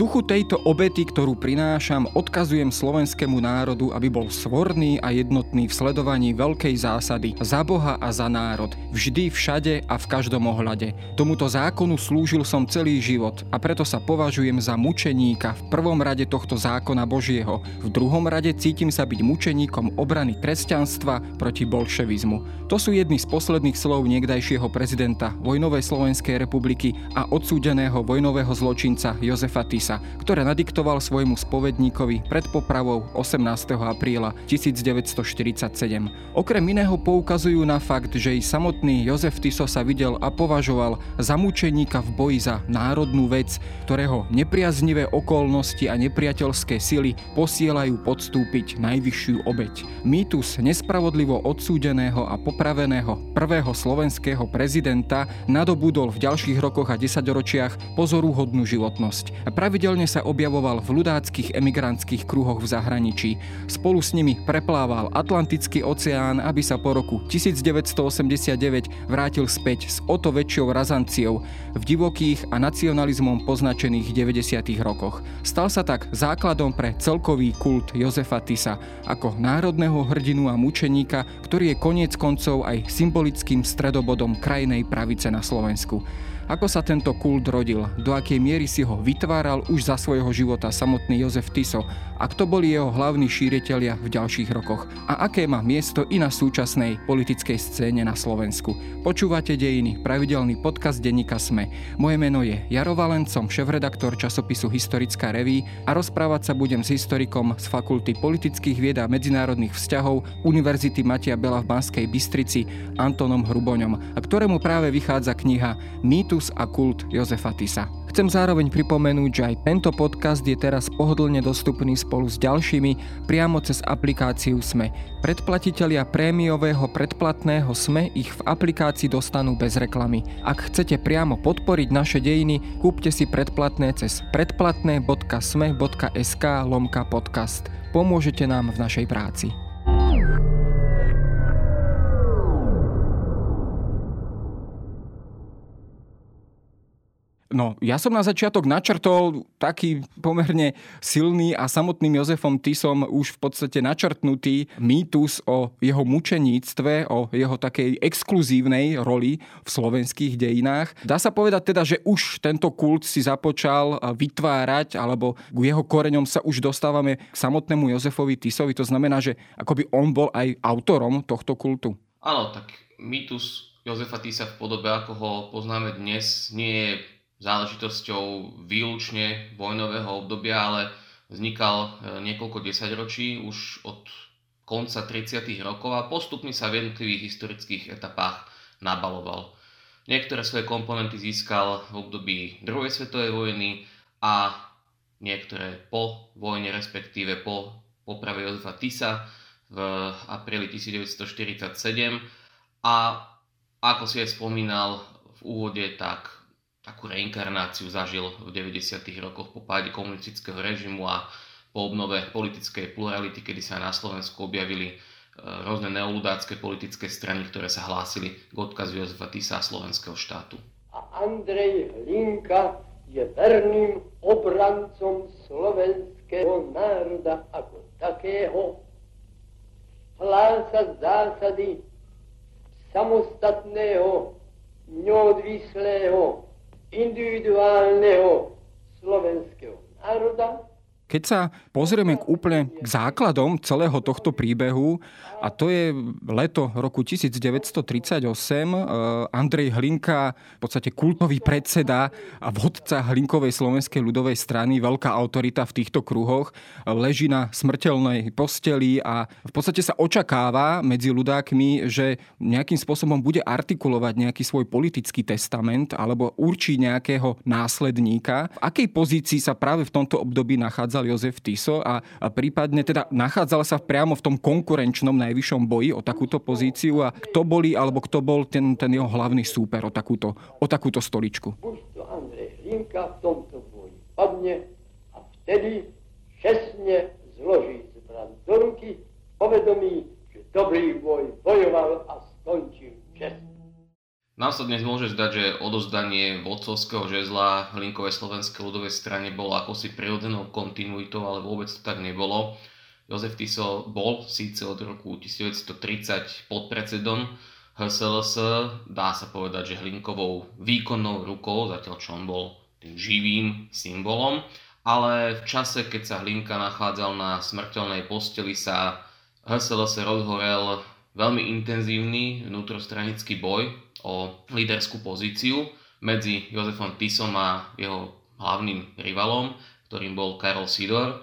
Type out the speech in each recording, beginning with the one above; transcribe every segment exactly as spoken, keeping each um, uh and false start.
duchu tejto obety, ktorú prinášam, odkazujem slovenskému národu, aby bol svorný a jednotný v sledovaní veľkej zásady za Boha a za národ, vždy, všade a v každom ohľade. Tomuto zákonu slúžil som celý život a preto sa považujem za mučeníka v prvom rade tohto zákona Božieho, v druhom rade cítim sa byť mučeníkom obrany kresťanstva proti bolševizmu. To sú jedny z posledných slov niekdajšieho prezidenta vojnovej Slovenskej republiky a odsúdeného vojnového zločinca Jozefa Tisa, ktoré nadiktoval svojmu spovedníkovi pred popravou osemnásteho apríla tisícdeväťstoštyridsaťsedem. Okrem iného poukazujú na fakt, že i samotný Jozef Tiso sa videl a považoval za mučeníka v boji za národnú vec, ktorého nepriaznivé okolnosti a nepriateľské sily posielajú podstúpiť najvyššiu obeť. Mýtus nespravodlivo odsúdeného a popraveného prvého slovenského prezidenta nadobudol v ďalších rokoch a desaťročiach pozoruhodnú životnosť. Pravidelne sa objavoval v ľudáckych emigrantských kruhoch v zahraničí. Spolu s nimi preplával Atlantický oceán, aby sa po roku devätnásťstoosemdesiatdeväť vrátil späť s o to väčšou razanciou v divokých a nacionalizmom poznačených deväťdesiatych rokoch. Stal sa tak základom pre celkový kult Jozefa Tisa ako národného hrdinu a mučeníka, ktorý je koniec koncov aj symbolickým stredobodom krajnej pravice na Slovensku. Ako sa tento kult rodil, do akej miery si ho vytváral už za svojho života samotný Jozef Tiso a kto boli jeho hlavní šíritelia v ďalších rokoch a aké má miesto i na súčasnej politickej scéne na Slovensku. Počúvate Dejiny, pravidelný podcast denníka SME. Moje meno je Jaro Valen, som šéfredaktor časopisu Historická reví a rozprávať sa budem s historikom z Fakulty politických vied a medzinárodných vzťahov Univerzity Mateja Bela v Banskej Bystrici Antonom Hruboňom, ktorému práve vychádza kniha Mýtus a kult Jozefa Tisa. Chcem zároveň pripomenúť, že aj tento podcast je teraz pohodlne dostupný spolu s ďalšími priamo cez aplikáciu SME. Predplatitelia prémiového predplatného SME ich v aplikácii dostanú bez reklamy. Ak chcete priamo podporiť naše Dejiny, kúpte si predplatné cez predplatné.sme.sk lomka podcast. Pomôžete nám v našej práci. No, ja som na začiatok načrtol taký pomerne silný a samotným Jozefom Tisom už v podstate načrtnutý mýtus o jeho mučeníctve, o jeho takej exkluzívnej roli v slovenských dejinách. Dá sa povedať teda, že už tento kult si započal vytvárať, alebo k jeho koreňom sa už dostávame k samotnému Jozefovi Tisovi. To znamená, že akoby on bol aj autorom tohto kultu. Áno, tak mýtus Jozefa Tisa v podobe, ako ho poznáme dnes, nie je záležitosťou výlučne vojnového obdobia, ale vznikal niekoľko desaťročí už od konca tridsiatych rokov a postupne sa v jednotlivých historických etapách nabaloval. Niektoré svoje komponenty získal v období druhej svetovej vojny a niektoré po vojne, respektíve po poprave Jozefa Tisa v apríli devätnásťstoštyridsaťsedem, a ako si aj spomínal v úvode, tak takú reinkarnáciu zažil v deväťdesiatych rokoch po páde komunistického režimu a po obnove politickej plurality, kedy sa na Slovensku objavili rôzne neoludácké politické strany, ktoré sa hlásili k odkazu Jozefa Tisa a slovenského štátu. A Andrej Hlinka je verným obrancom slovenského národa ako takého. Hlása zásady samostatného, neodvislého, individuálneho slovenského národa. Keď sa pozrieme k úplne k základom celého tohto príbehu, a to je leto roku devätnásťstotridsaťosem, Andrej Hlinka, v podstate kultový predseda a vodca Hlinkovej Slovenskej ľudovej strany, veľká autorita v týchto kruhoch, leží na smrteľnej posteli a v podstate sa očakáva medzi ľudákmi, že nejakým spôsobom bude artikulovať nejaký svoj politický testament alebo určí nejakého následníka. V akej pozícii sa práve v tomto období nachádza Jozef Tiso a, a prípadne teda nachádzal sa priamo v tom konkurenčnom najvyššom boji o takúto pozíciu a kto boli, alebo kto bol ten, ten jeho hlavný súper o takúto, o takúto stoličku. Buď to Andrej Hlinka v tomto boji padne a vtedy čestne zloží zbraň do ruky, povedomí, že dobrý boj bojoval a skončil čestne. Nám sa dnes môže zdať, že odozdanie vodcovského žezla Hlinkovej slovenskej ľudovej strane bolo akosi prirodzenou kontinuitou, ale vôbec to tak nebolo. Jozef Tiso bol síce od roku devätnásťtridsať podpredsedom há es el es, dá sa povedať, že Hlinkovou výkonnou rukou, zatiaľ čo on bol tým živým symbolom, ale v čase, keď sa Hlinka nachádzal na smrteľnej posteli, sa há es el es rozhorel veľmi intenzívny vnútrostranický boj o líderskú pozíciu medzi Jozefom Tisom a jeho hlavným rivalom, ktorým bol Karol Sidor.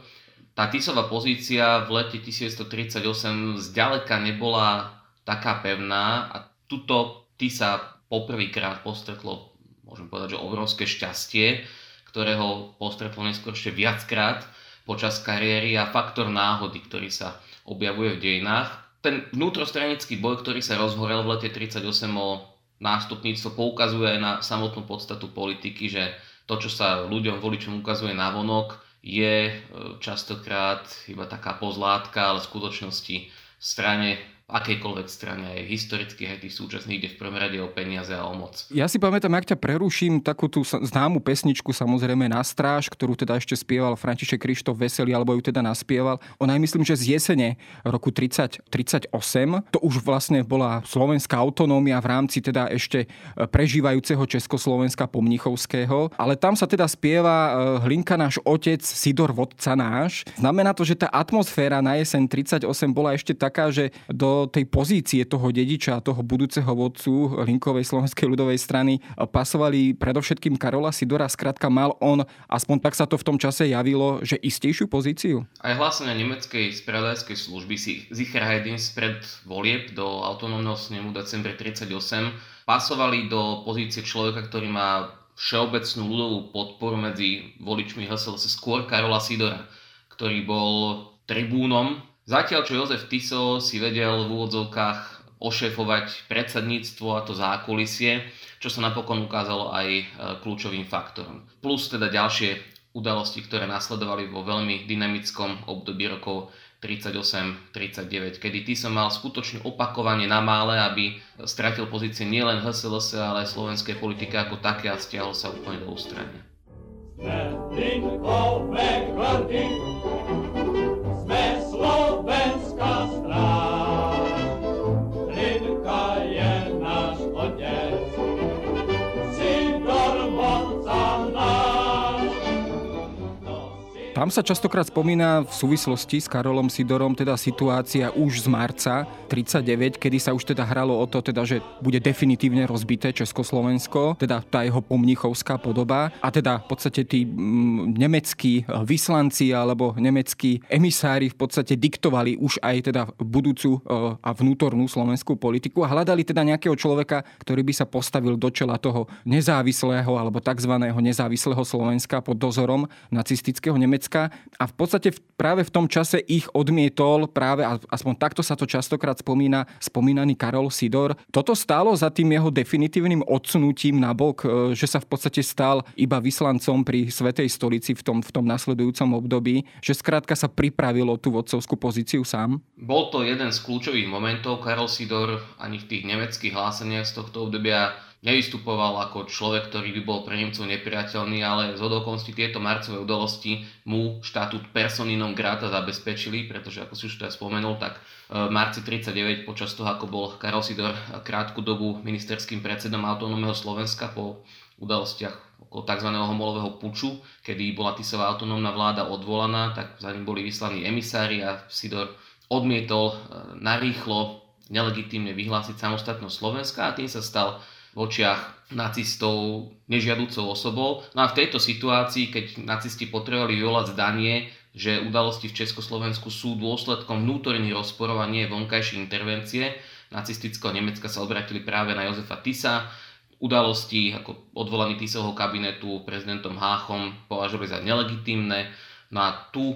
Tá Tisová pozícia v lete devätnásťtridsaťosem zďaleka nebola taká pevná a tuto Tisa poprvýkrát postretlo, môžem povedať, že obrovské šťastie, ktorého postretlo neskôr ešte viackrát počas kariéry a faktor náhody, ktorý sa objavuje v dejinách. Ten vnútrostranický boj, ktorý sa rozhorel v lete devätnásťtridsaťosem o nástupníctvo, poukazuje aj na samotnú podstatu politiky, že to, čo sa ľuďom, voličom ukazuje navonok, je častokrát iba taká pozlátka, ale v skutočnosti v strane, akejkoľvek strane, aj historicky, aj tých súčasných, ide v prvom rade o peniaze a o moc. Ja si pamätám, ak ťa preruším, takú tú známu pesničku, samozrejme Na stráž, ktorú teda ešte spieval František Krištof Veselý, alebo ju teda naspieval. Ona je, myslím, že z jesene roku tridsať tridsaťosem, to už vlastne bola slovenská autonómia v rámci teda ešte prežívajúceho Československa pomnichovského, ale tam sa teda spieva Hlinka náš otec, Sidor vodca náš. Znamená to, že tá atmosféra na jeseň tridsaťosem bola ešte taká, že do do tej pozície toho dediča, toho budúceho vodcu Hlinkovej slovenskej ľudovej strany pasovali predovšetkým Karola Sidora. Skrátka mal on, aspoň tak sa to v tom čase javilo, že istejšiu pozíciu. Aj hlásenia nemeckej spravodajskej služby Sicherheitsdienst spred volieb do autonómneho snemu december tridsaťosem pasovali do pozície človeka, ktorý má všeobecnú ľudovú podporu medzi voličmi há es el es, skôr Karola Sidora, ktorý bol tribúnom. Zatiaľ, čo Jozef Tiso si vedel v úvodzovkách ošéfovať predsedníctvo a to zákulisie, čo sa napokon ukázalo aj kľúčovým faktorom. Plus teda ďalšie udalosti, ktoré nasledovali vo veľmi dynamickom období rokov tridsaťosem tridsaťdeväť, kedy Tiso mal skutočne opakovanie na mále, aby stratil pozície nielen há es el es, ale aj slovenskej politike ako také a stiahol sa úplne do ústrania. Slovenská strana, Hlinka je náš otec, Sidor vodca náš. Tam sa častokrát spomína v súvislosti s Karolom Sidorom teda situácia už z marca tridsaťdeväť, kedy sa už teda hralo o to, teda, že bude definitívne rozbité Československo, teda tá jeho pomnichovská podoba. A teda v podstate tí m, nemeckí vyslanci alebo nemeckí emisári v podstate diktovali už aj teda budúcu a vnútornú slovenskú politiku a hľadali teda nejakého človeka, ktorý by sa postavil do čela toho nezávislého alebo takzvaného nezávislého Slovenska pod dozorom nacistického Nemecka. A v podstate práve v tom čase ich odmietol práve, aspoň takto sa to častokrát spomína, spomínaný Karol Sidor. Toto stálo za tým jeho definitívnym odsunutím nabok, že sa v podstate stal iba vyslancom pri Svätej stolici v tom, v tom nasledujúcom období, že skrátka sa pripravilo tú vodcovskú pozíciu sám. Bol to jeden z kľúčových momentov. Karol Sidor ani v tých nemeckých hláseniach z tohto obdobia nevystupoval ako človek, ktorý by bol pre Nemcov nepriateľný, ale zhodokonsti tieto marcové udalosti mu štatút persony non grata zabezpečili, pretože ako si už to aj spomenul, tak v marci tridsaťdeväť počas toho, ako bol Karol Sidor krátku dobu ministerským predsedom autonómneho Slovenska po udalostiach okolo tzv. Homolového puču, kedy bola Tisová autonómna vláda odvolaná, tak za ním boli vyslaní emisári a Sidor odmietol narýchlo nelegitímne vyhlásiť samostatnosť Slovenska a tým sa stal v očiach nacistov nežiaducou osobou. No a v tejto situácii, keď nacisti potrebovali vyvolať zdanie, že udalosti v Československu sú dôsledkom vnútorných rozporov a nie vonkajšie intervencie, nacistického Nemecka sa obratili práve na Jozefa Tisa. Udalosti ako odvolaný Tisovho kabinetu prezidentom Háchom považovali za nelegitímne. No a tu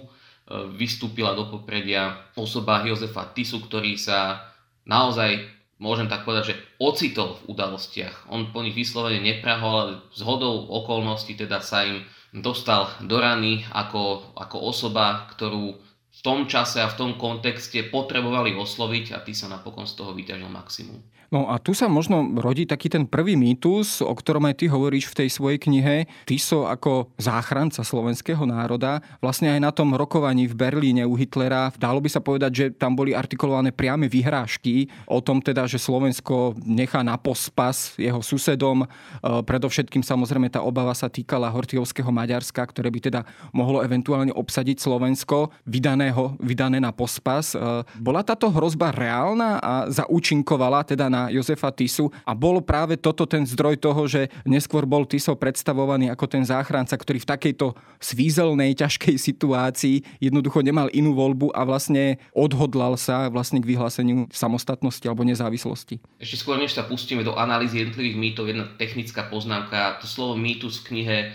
vystúpila do popredia osoba Jozefa Tisu, ktorý sa naozaj, môžem tak povedať, že ocitol v udalostiach. On po nich vyslovene neprahol, ale zhodou okolností teda sa im dostal do rany ako, ako osoba, ktorú v tom čase a v tom kontexte potrebovali osloviť a ty sa napokon z toho vyťažil maximum. No a tu sa možno rodí taký ten prvý mýtus, o ktorom aj ty hovoríš v tej svojej knihe. Tiso ako záchranca slovenského národa. Vlastne aj na tom rokovaní v Berlíne u Hitlera dalo by sa povedať, že tam boli artikulované priame vyhrážky o tom teda, že Slovensko nechá na pospas jeho susedom. Predovšetkým samozrejme tá obava sa týkala hortiovského Maďarska, ktoré by teda mohlo eventuálne obsadiť Slovensko, vydaného, vydané na pospas. Bola táto hrozba reálna a zaúčinkovala teda na Jozefa Tisu a bol práve toto ten zdroj toho, že neskôr bol Tiso predstavovaný ako ten záchranca, ktorý v takejto svízelnej, ťažkej situácii jednoducho nemal inú voľbu a vlastne odhodlal sa vlastne k vyhláseniu samostatnosti alebo nezávislosti. Ešte skôr, než sa pustíme do analýzy jednotlivých mýtov, jedna technická poznámka. To slovo mýtus v knihe e,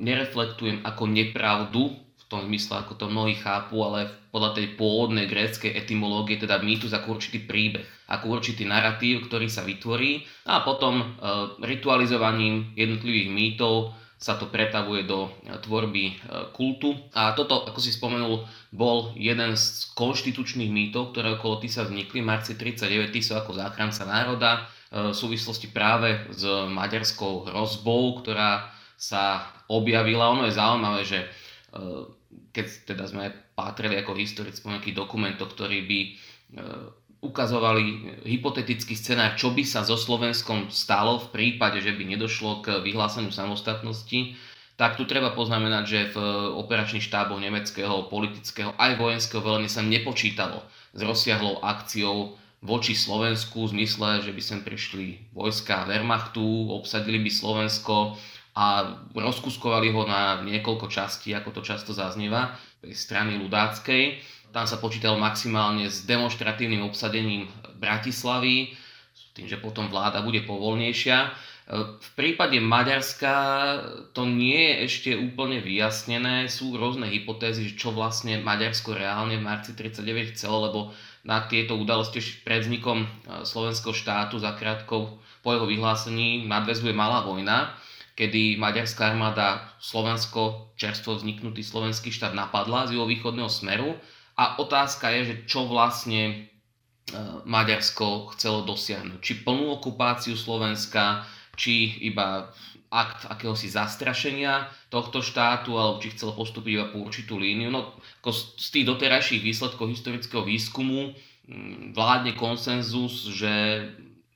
nereflektujem ako nepravdu, v tom zmysle, ako to mnohí chápu, ale podľa tej pôvodnej gréckej etymológie, teda mýtus ako určitý príbeh, ako určitý narratív, ktorý sa vytvorí a potom e, ritualizovaním jednotlivých mýtov sa to pretavuje do tvorby e, kultu. A toto, ako si spomenul, bol jeden z konštitučných mýtov, ktoré okolo Tisa vznikli v marci tridsaťdeväť, Tiso ako záchranca národa, e, v súvislosti práve s maďarskou hrozbou, ktorá sa objavila. Ono je zaujímavé, že keď teda sme pátrili ako historici po nejakých dokumentoch, ktorí by ukazovali hypotetický scenár, čo by sa so Slovenskom stalo v prípade, že by nedošlo k vyhláseniu samostatnosti, tak tu treba poznamenať, že v operačných štáboch nemeckého, politického aj vojenského velenia sa nepočítalo s rozsiahlou akciou voči Slovensku v zmysle, že by sem prišli vojska Wehrmachtu, obsadili by Slovensko a rozkuskovali ho na niekoľko častí, ako to často zaznieva, tej strany ľudáckej. Tam sa počítalo maximálne s demonštratívnym obsadením Bratislavy, tým, že potom vláda bude povoľnejšia. V prípade Maďarska to nie je ešte úplne vyjasnené. Sú rôzne hypotézy, čo vlastne Maďarsko reálne v marci tridsaťdeväť chcelo, lebo na tieto udalosti pred vznikom slovenského štátu zakrátko po jeho vyhlásení nadväzuje malá vojna, kedy maďarská armáda Slovensko, čerstvo vzniknutý slovenský štát, napadla z juhovýchodného smeru a otázka je, že čo vlastne Maďarsko chcelo dosiahnuť. Či plnú okupáciu Slovenska, či iba akt akéhosi zastrašenia tohto štátu, alebo či chcelo postúpiť iba po určitú líniu. No, ako z tých doterajších výsledkov historického výskumu vládne konsenzus, že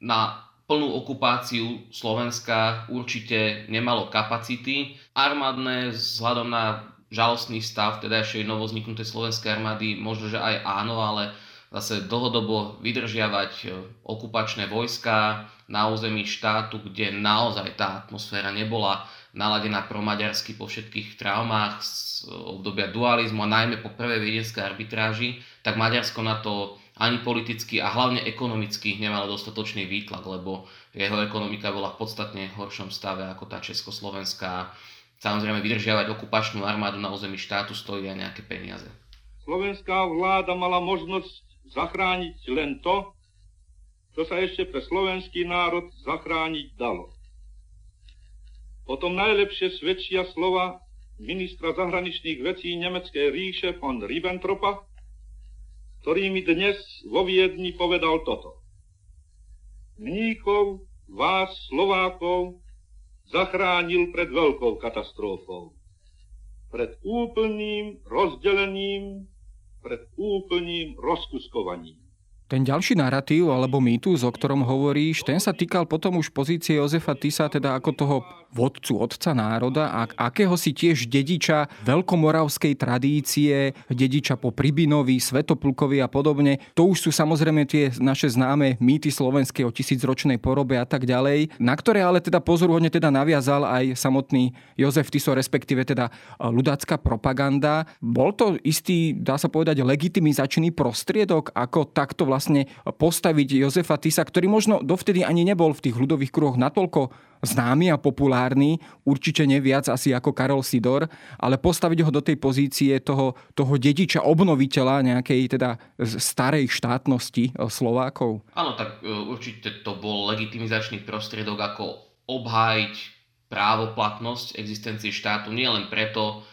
na plnú okupáciu Slovenska určite nemalo kapacity. Armádne, vzhľadom na žalostný stav tedajšej novozniknutej slovenskej armády, možno že aj áno, ale zase dlhodobo vydržiavať okupačné vojska na území štátu, kde naozaj tá atmosféra nebola naladená promaďarsky po všetkých traumách z obdobia dualizmu a najmä po prvej viedenskej arbitráži, tak Maďarsko na to ani politicky a hlavne ekonomicky nemalo dostatočný výtlak, lebo jeho ekonomika bola v podstatne horšom stave ako tá československá. Samozrejme, vydržiavať okupačnú armádu na území štátu stojí aj nejaké peniaze. Slovenská vláda mala možnosť zachrániť len to, čo sa ešte pre slovenský národ zachrániť dalo. O tom najlepšie svedčia slova ministra zahraničných vecí Nemeckej ríše von Ribbentropa, ktorý mi dnes vo Viedni povedal toto. Mníchov vás, Slovákov, zachránil pred veľkou katastrofou, pred úplným rozdelením, pred úplným rozkuskovaním. Ten ďalší narratív alebo mýtus, o ktorom hovoríš, ten sa týkal potom už pozície Jozefa Tisa, teda ako toho vodcu, otca národa a akéhosi tiež dediča veľkomoravskej tradície, dediča po Pribinovi, Svätoplkovi a podobne. To už sú samozrejme tie naše známe mýty slovenskej o tisícročnej porobe a tak ďalej, na ktoré ale teda pozoruhodne teda naviazal aj samotný Jozef Tiso, respektíve teda ľudácka propaganda. Bol to istý, dá sa povedať, legitimizačný prostriedok, ako takto vlastne vlastne postaviť Jozefa Tisa, ktorý možno dovtedy ani nebol v tých ľudových kruhoch natoľko známy a populárny, určite nie viac asi ako Karol Sidor, ale postaviť ho do tej pozície toho, toho dediča, obnoviteľa nejakej teda starej štátnosti Slovákov. Áno, tak určite to bol legitimizačný prostriedok, ako obhájiť právoplatnosť existencie štátu, nie len preto,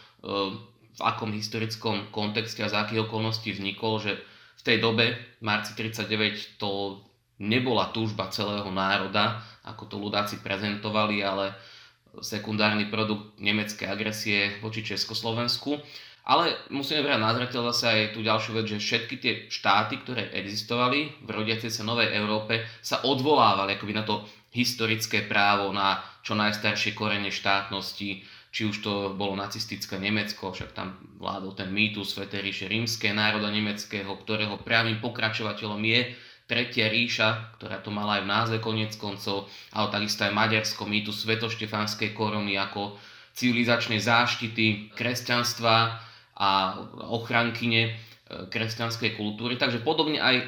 v akom historickom kontexte a za akých okolností vznikol, že v tej dobe, v marci tridsaťdeväť, to nebola túžba celého národa, ako to ľudáci prezentovali, ale sekundárny produkt nemeckej agresie voči Československu. Ale musíme brať na zreteľ zase aj tú ďalšiu vec, že všetky tie štáty, ktoré existovali v rodiacej sa novej Európe, sa odvolávali akoby na to historické právo, na čo najstaršie korene štátnosti, či už to bolo nacistické Nemecko, však tam vládol ten mýtus Svätej ríše rímskej, národa nemeckého, ktorého priamym pokračovateľom je Tretia ríša, ktorá to mala aj v názve koniec koncov, ale takisto aj Maďarsko, mýtus Svätoštefánskej koruny ako civilizačnej záštity kresťanstva a ochrankyne kresťanskej kultúry. Takže podobne aj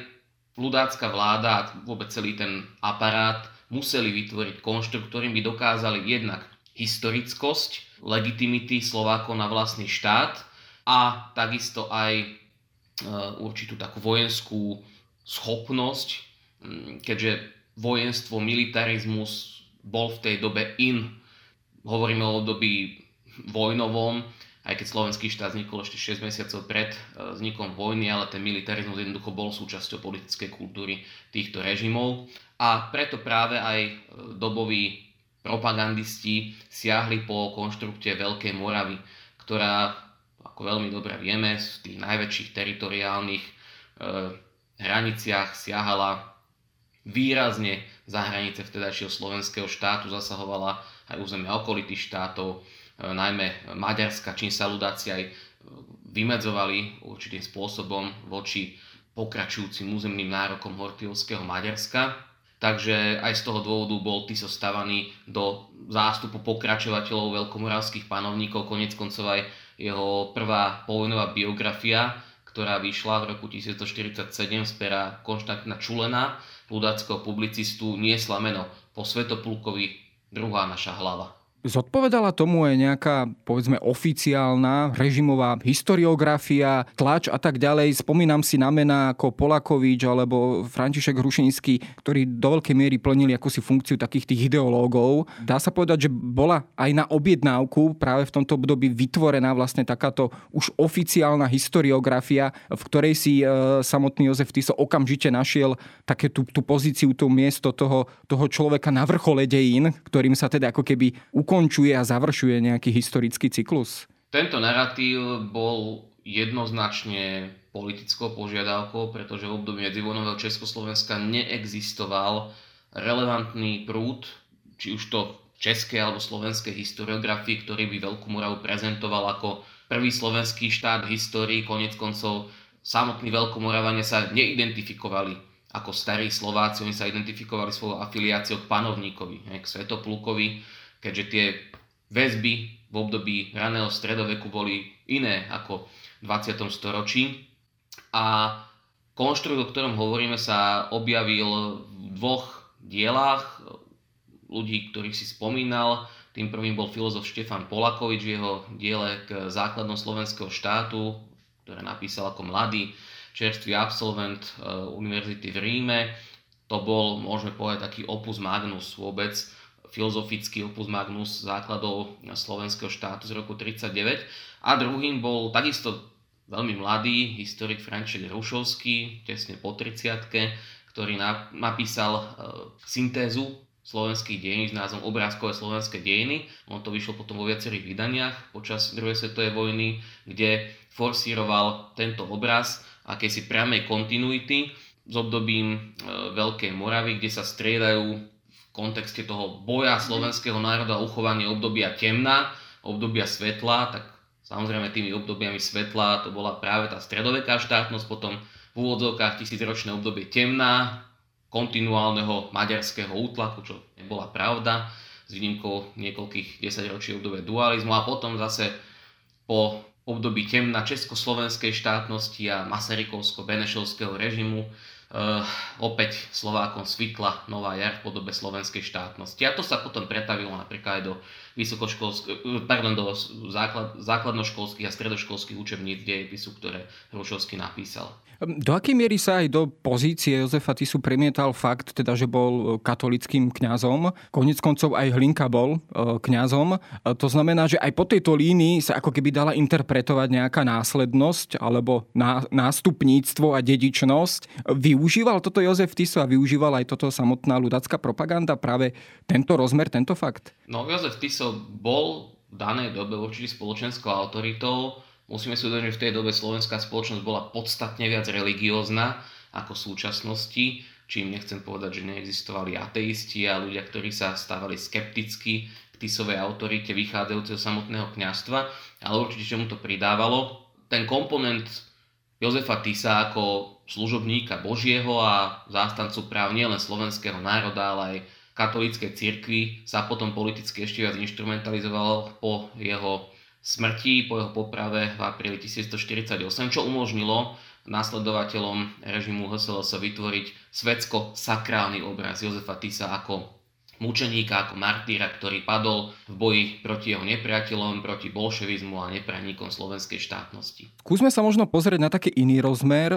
ľudácka vláda a vôbec celý ten aparát museli vytvoriť konštrukt, ktorým by dokázali jednak historickosť, legitimity Slovákov na vlastný štát a takisto aj určitú takú vojenskú schopnosť, keďže vojenstvo, militarizmus bol v tej dobe in. Hovoríme o období vojnovom, aj keď slovenský štát vznikol ešte šesť mesiacov pred vznikom vojny, ale ten militarizmus jednoducho bol súčasťou politickej kultúry týchto režimov. A preto práve aj doboví propagandisti siahli po konštrukte Veľkej Moravy, ktorá, ako veľmi dobre vieme, v tých najväčších teritoriálnych e, hraniciach siahala výrazne za hranice vtedajšieho slovenského štátu, zasahovala aj územia okolitých štátov, najmä Maďarska, čím sa ľudáci aj vymedzovali určitým spôsobom voči pokračujúcim územným nárokom hortijovského Maďarska. Takže aj z toho dôvodu bol Tiso stavaný do zástupu pokračovateľov veľkomoravských panovníkov, koniec koncov aj jeho prvá povojnová biografia, ktorá vyšla v roku tisícdeväťstoštyridsaťsedem z pera Konštantina Čulena, ľudáckeho publicistu, niesla meno Po Svätopulkovi druhá naša hlava. Zodpovedala tomu aj nejaká, povedzme, oficiálna režimová historiografia, tlač a tak ďalej. Spomínam si na mená ako Polakovič alebo František Hrušinský, ktorí do veľkej miery plnili akúsi funkciu takých tých ideológov. Dá sa povedať, že bola aj na objednávku práve v tomto období vytvorená vlastne takáto už oficiálna historiografia, v ktorej si e, samotný Jozef Tiso okamžite našiel také tú, tú pozíciu, to miesto toho, toho človeka na vrchole dejín, ktorým sa teda ako keby ukončuje a završuje nejaký historický cyklus? Tento narratív bol jednoznačne politickou požiadavkou, pretože v období medzivojnového Československa neexistoval relevantný prúd, či už to v českej alebo slovenskej historiografii, ktorý by Veľkú Moravu prezentoval ako prvý slovenský štát v histórii. Koniec koncov samotní Veľkomoravania sa neidentifikovali ako starí Slováci, oni sa identifikovali svojou afiliáciou k panovníkovi, k Svätoplukovi, keďže tie väzby v období raného stredoveku boli iné ako v dvadsiatom storočí. A konštrukt, o ktorom hovoríme, sa objavil v dvoch dielách ľudí, ktorých si spomínal. Tým prvým bol filozof Štefan Polakovič v jeho diele K základom slovenského štátu, ktoré napísal ako mladý čerstvý absolvent univerzity v Ríme. To bol, môžeme povedať, taký opus magnus vôbec, filozofický opus magnus základov slovenského štátu z roku tridsaťdeväť. A druhým bol takisto veľmi mladý historik František Hrušovský, tesne po tridsiatke, ktorý napísal syntézu slovenských dejín s názvom Obrázkové slovenské dejiny. On to vyšlo potom vo viacerých vydaniach počas druhej svetovej vojny, kde forsíroval tento obraz akejsi priamej kontinuity s obdobím Veľkej Moravy, kde sa striedajú v kontexte toho boja slovenského národa uchovanie obdobia temna, obdobia svetla. Tak samozrejme tými obdobiami svetla to bola práve tá stredoveká štátnosť, potom v úvodzovkách tisícročné obdobie temna, kontinuálneho maďarského útlaku, čo nebola pravda, s výnimkou niekoľkých desaťročí obdobia dualizmu, a potom zase po období temna československej štátnosti a masarykovsko-benešovského režimu Uh, opäť Slovákom svitla nová jar v podobe slovenskej štátnosti. A to sa potom pretavilo napríklad aj do vysokoškolských, pardon, do základ, základnoškolských a stredoškolských učebníc dejepisu, ktoré Hrušovský napísal. Do akej miery sa aj do pozície Jozefa Tisu premietal fakt, teda, že bol katolickým kňazom? Koniec koncov aj Hlinka bol e, kňazom. E, to znamená, že aj po tejto línii sa ako keby dala interpretovať nejaká následnosť alebo ná, nástupníctvo a dedičnosť. Vy Využíval toto Jozef Tiso a využíval aj toto samotná ľudácka propaganda, práve tento rozmer, tento fakt? No, Jozef Tiso bol v danej dobe určite spoločenskou autoritou. Musíme si uvedomiť, že v tej dobe slovenská spoločnosť bola podstatne viac religiózna ako v súčasnosti, čím nechcem povedať, že neexistovali ateisti a ľudia, ktorí sa stávali skepticky k Tisovej autorite vychádzajúceho samotného kňazstva, ale určite čomu to pridávalo. Ten komponent Jozefa Tisa ako služobníka Božieho a zástancu práv nielen slovenského národa, ale aj katolíckej cirkvi sa potom politicky ešte viac inštrumentalizovalo po jeho smrti, po jeho poprave v apríli tisícstoštyridsaťosem, čo umožnilo nasledovateľom režimu há es el es vytvoriť svetsko-sakrálny obraz Jozefa Tisa ako mučeníka, ako martýra, ktorý padol v boji proti jeho nepriateľom, proti bolševizmu a nepraníkom slovenskej štátnosti. Skúsme sa možno pozrieť na taký iný rozmer.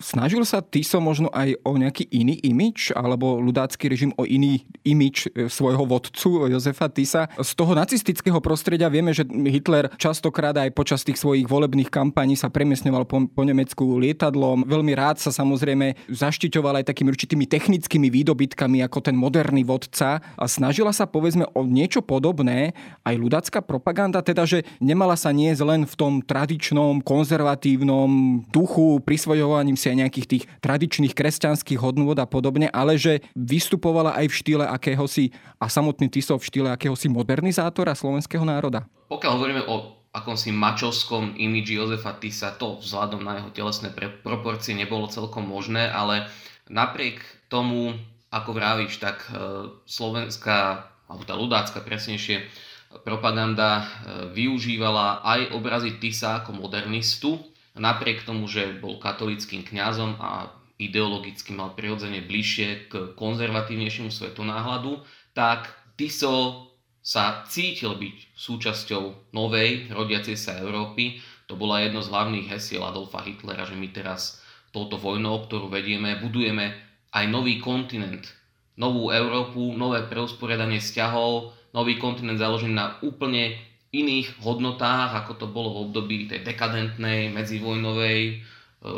Snažil sa Tiso možno aj o nejaký iný imič, alebo ľudácky režim o iný imič svojho vodcu, Jozefa Tisa? Z toho nacistického prostredia vieme, že Hitler častokrát aj počas tých svojich volebných kampaní sa premiesňoval po, po Nemecku lietadlom. Veľmi rád sa samozrejme zaštiťoval aj takými určitými technickými výdobytkami ako ten moderný vodca. A snažila sa, povedzme, o niečo podobné aj ľudácka propaganda, teda, že nemala sa niesť len v tom tradičnom, konzervatívnom duchu, prisvojovaním si aj nejakých tých tradičných kresťanských hodnôt a podobne, ale že vystupovala aj v štýle akéhosi, a samotný Tiso v štýle akéhosi modernizátora slovenského národa. Pokiaľ hovoríme o akomsi mačovskom imidži Jozefa Tisa, to vzhľadom na jeho telesné proporcie nebolo celkom možné, ale napriek tomu, ako vravíš, tak slovenská, alebo tá ľudácka presnejšie, propaganda využívala aj obrazy Tisa ako modernistu, napriek tomu, že bol katolíckym kňazom a ideologicky mal prirodzene bližšie k konzervatívnejšiemu svetonáhľadu, tak Tiso sa cítil byť súčasťou novej, rodiacej sa Európy. To bola jedno z hlavných hesiel Adolfa Hitlera, že my teraz touto vojnou, ktorú vedieme, budujeme aj nový kontinent, novú Európu, nové preusporiadanie vzťahov, nový kontinent založený na úplne iných hodnotách, ako to bolo v období tej dekadentnej, medzivojnovej,